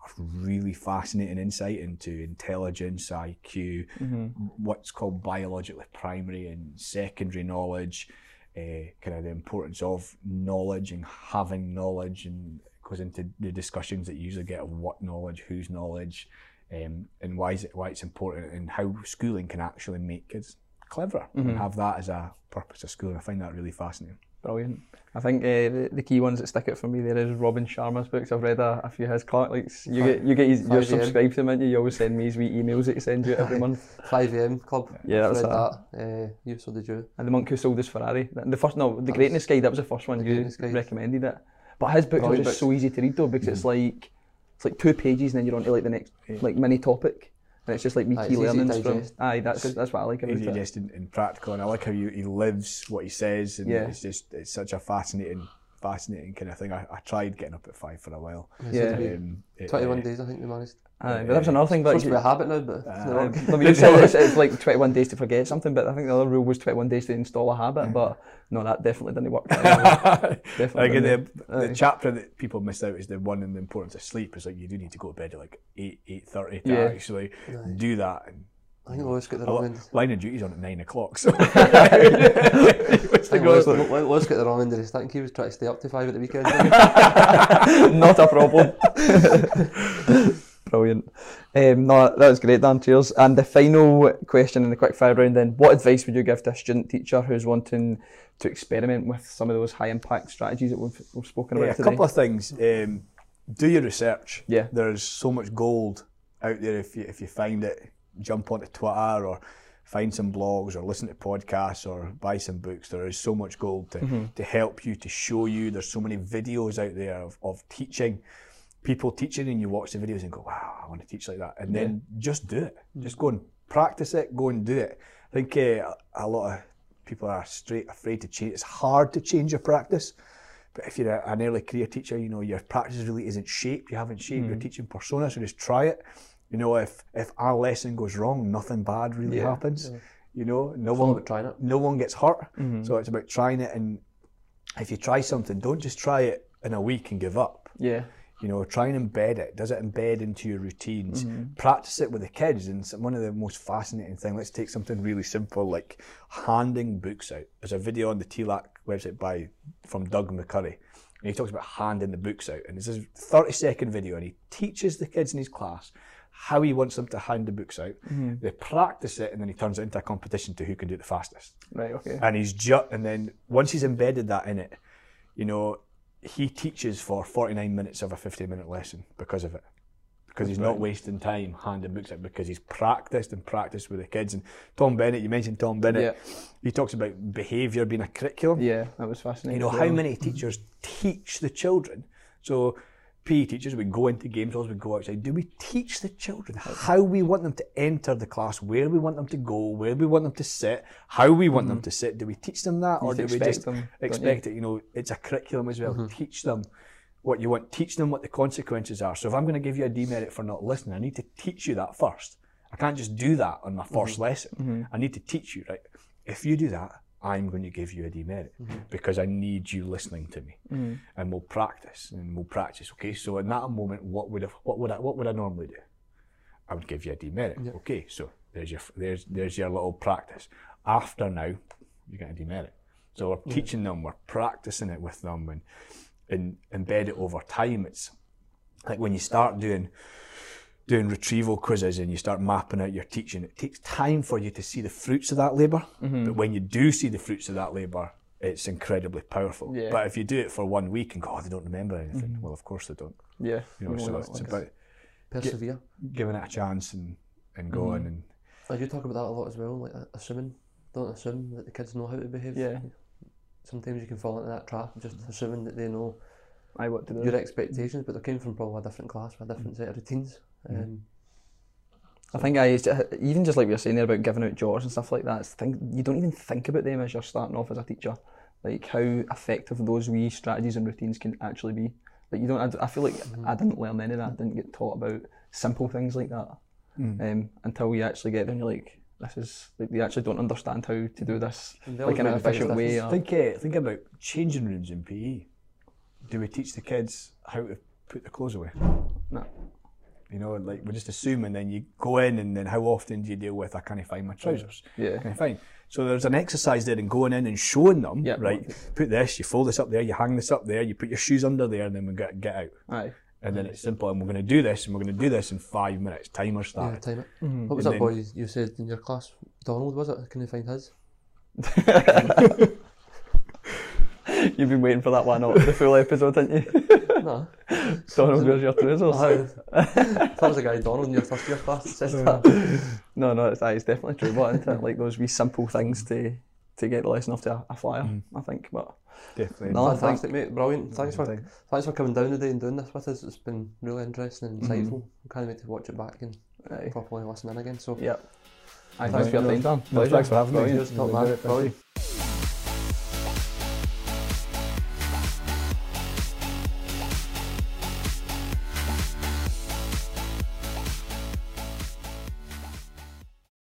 A really fascinating insight into intelligence, I Q, mm-hmm. what's called biologically primary and secondary knowledge, uh, kind of the importance of knowledge and having knowledge, and goes into the discussions that you usually get of what knowledge, whose knowledge, um, and why is it why it's important, and how schooling can actually make kids cleverer mm-hmm. and have that as a purpose of schooling. I find that really fascinating. Brilliant. I think uh, the, the key ones that stick out for me there is Robin Sharma's books. I've read a, a few of his Clark likes. You get you get his, you're subscribed to them, aren't you? You always send me his wee emails that he sends you every month. five a m Club. Yeah, that's that. that. Uh, you so did you. And The Monk Who Sold His Ferrari. The first no, the that's Greatness Guide. That was the first one the you recommended it. But his books Probably are just books. so easy to read though, because mm. it's like it's like two pages and then you're on to like the next yeah. like mini topic, and it's just like wee key learnings from. Aye, that's it's that's what I like about it. Easy just in, in practical, and I like how you, he lives what he says, and yeah. it's just it's such a fascinating, fascinating kind of thing. I, I tried getting up at five for a while. Yeah, yeah. Um, twenty-one it, uh, days I think we managed. Aye, but that's another thing. But it's supposed to be a habit now, but uh, it's, I mean, it's, it's like twenty-one days to forget something. But I think the other rule was twenty-one days to install a habit. But no, that definitely didn't work. definitely like didn't. The, the chapter that people miss out is the one in the importance of sleep. It's like you do need to go to bed at like eight, eight thirty to yeah. actually right. do that. And, I think I always got the wrong end. Line of Duty's on at nine o'clock, so. I always got the wrong end of the stick. He was trying to stay up to five at the weekend. Not a problem. Brilliant. Um, no, that was great, Dan. Cheers. And the final question in the quick fire round then, what advice would you give to a student teacher who's wanting to experiment with some of those high impact strategies that we've, we've spoken about yeah, today? A couple of things. Um, do your research. Yeah. There's so much gold out there if you, if you find it. Jump onto Twitter or find some blogs or listen to podcasts or buy some books. There is so much gold to, mm-hmm. to help you, to show you. There's so many videos out there of, of teaching. People teaching, and you watch the videos and go, wow, I want to teach like that. And yeah. then just do it. Just go and practice it, go and do it. I think uh, a lot of people are straight afraid to change. It's hard to change your practice. But if you're a, an early career teacher, you know, your practice really isn't shaped. You haven't shaped mm-hmm. your teaching persona, so just try it. You know, if, if our lesson goes wrong, nothing bad really yeah. happens. Yeah. You know, no it's one about trying it. No one gets hurt. Mm-hmm. So it's about trying it. And if you try something, don't just try it in a week and give up. Yeah. You know, try and embed it. Does it embed into your routines? Mm-hmm. Practice it with the kids. And one of the most fascinating things, let's take something really simple like handing books out. There's a video on the T LAC website by from Doug Lemov, and he talks about handing the books out. And it's a thirty second video, and he teaches the kids in his class how he wants them to hand the books out. Mm-hmm. They practice it, and then he turns it into a competition to who can do it the fastest. Right, okay. And he's ju- and then once he's embedded that in it, you know, he teaches for forty-nine minutes of a fifty minute lesson because of it. Because he's right. not wasting time handing books out, because he's practiced and practiced with the kids. And Tom Bennett, you mentioned Tom Bennett, yeah. he talks about behaviour being a curriculum. Yeah, that was fascinating. You know, how many teachers teach the children? So P E teachers would go into games halls, would go outside. Do we teach the children how we want them to enter the class, where we want them to go, where we want them to sit, how we want mm-hmm. them to sit? Do we teach them that, or do we just them, expect you? it? You know, it's a curriculum as well. Mm-hmm. Teach them what you want. Teach them what the consequences are. So if I'm going to give you a demerit for not listening, I need to teach you that first. I can't just do that on my first mm-hmm. lesson. Mm-hmm. I need to teach you, right? If you do that, I'm going to give you a demerit mm-hmm. because I need you listening to me, mm-hmm. and we'll practice and we'll practice. Okay, so in that moment, what would have, what would I, what would I normally do? I would give you a demerit. Yeah. Okay, so there's your, there's, there's your little practice. After now, you get a demerit. So we're yeah. teaching them, we're practicing it with them, and and embed it over time. It's like when you start doing doing retrieval quizzes and you start mapping out your teaching, it takes time for you to see the fruits of that labour. Mm-hmm. But when you do see the fruits of that labour, it's incredibly powerful. Yeah. But if you do it for one week and go, oh, they don't remember anything, mm-hmm. well, of course they don't. Yeah. You know, so it's about persevere, gi- giving it a chance and, and going. Mm-hmm. And I do talk about that a lot as well, like assuming. Don't assume that the kids know how to behave. Yeah. Sometimes you can fall into that trap, just assuming that they know I what to do. Your expectations, but they came from probably a different class, a different mm-hmm. set of routines. Mm-hmm. Um, so. I think I used to, even just like we were saying there about giving out jars and stuff like that, it's think, you don't even think about them as you're starting off as a teacher, like how effective those wee strategies and routines can actually be. Like you don't. I, I feel like mm-hmm. I didn't learn any of that, I didn't get taught about simple things like that mm-hmm. um, until you actually get there and you're like, this is, like, they actually don't understand how to do this like in an efficient way. Or... Think, uh, think about changing rooms in P E. Do we teach the kids how to put their clothes away? No. You know, like we're just assuming then you go in and then how often do you deal with, I can't find my trousers. Yeah. Can I find? So there's an exercise there in going in and showing them, yep. right, put this, you fold this up there, you hang this up there, you put your shoes under there and then we get, get out. Aye. And then it's simple, and we're going to do this, and we're going to do this in five minutes. Timer started. Yeah, time it. Mm-hmm. What was and that boy you said in your class? Donald, was it? Can you find his? You've been waiting for that one up the full episode, haven't you? No. Donald, where's your trousers? I thought it was a guy, Donald, in your first year class says that. No, no, it's, it's definitely true, but isn't it? Like those wee simple things to to get the lesson off to a, a flyer, mm. I think. But definitely. No, fantastic, mate. Brilliant. Thanks for thanks for coming down today and doing this with us. It's been really interesting and insightful. Mm-hmm. Can't wait to watch it back and Aye. properly listen in again. So yeah. Thanks, thanks for your time. Thanks for having me. Brilliant. Brilliant.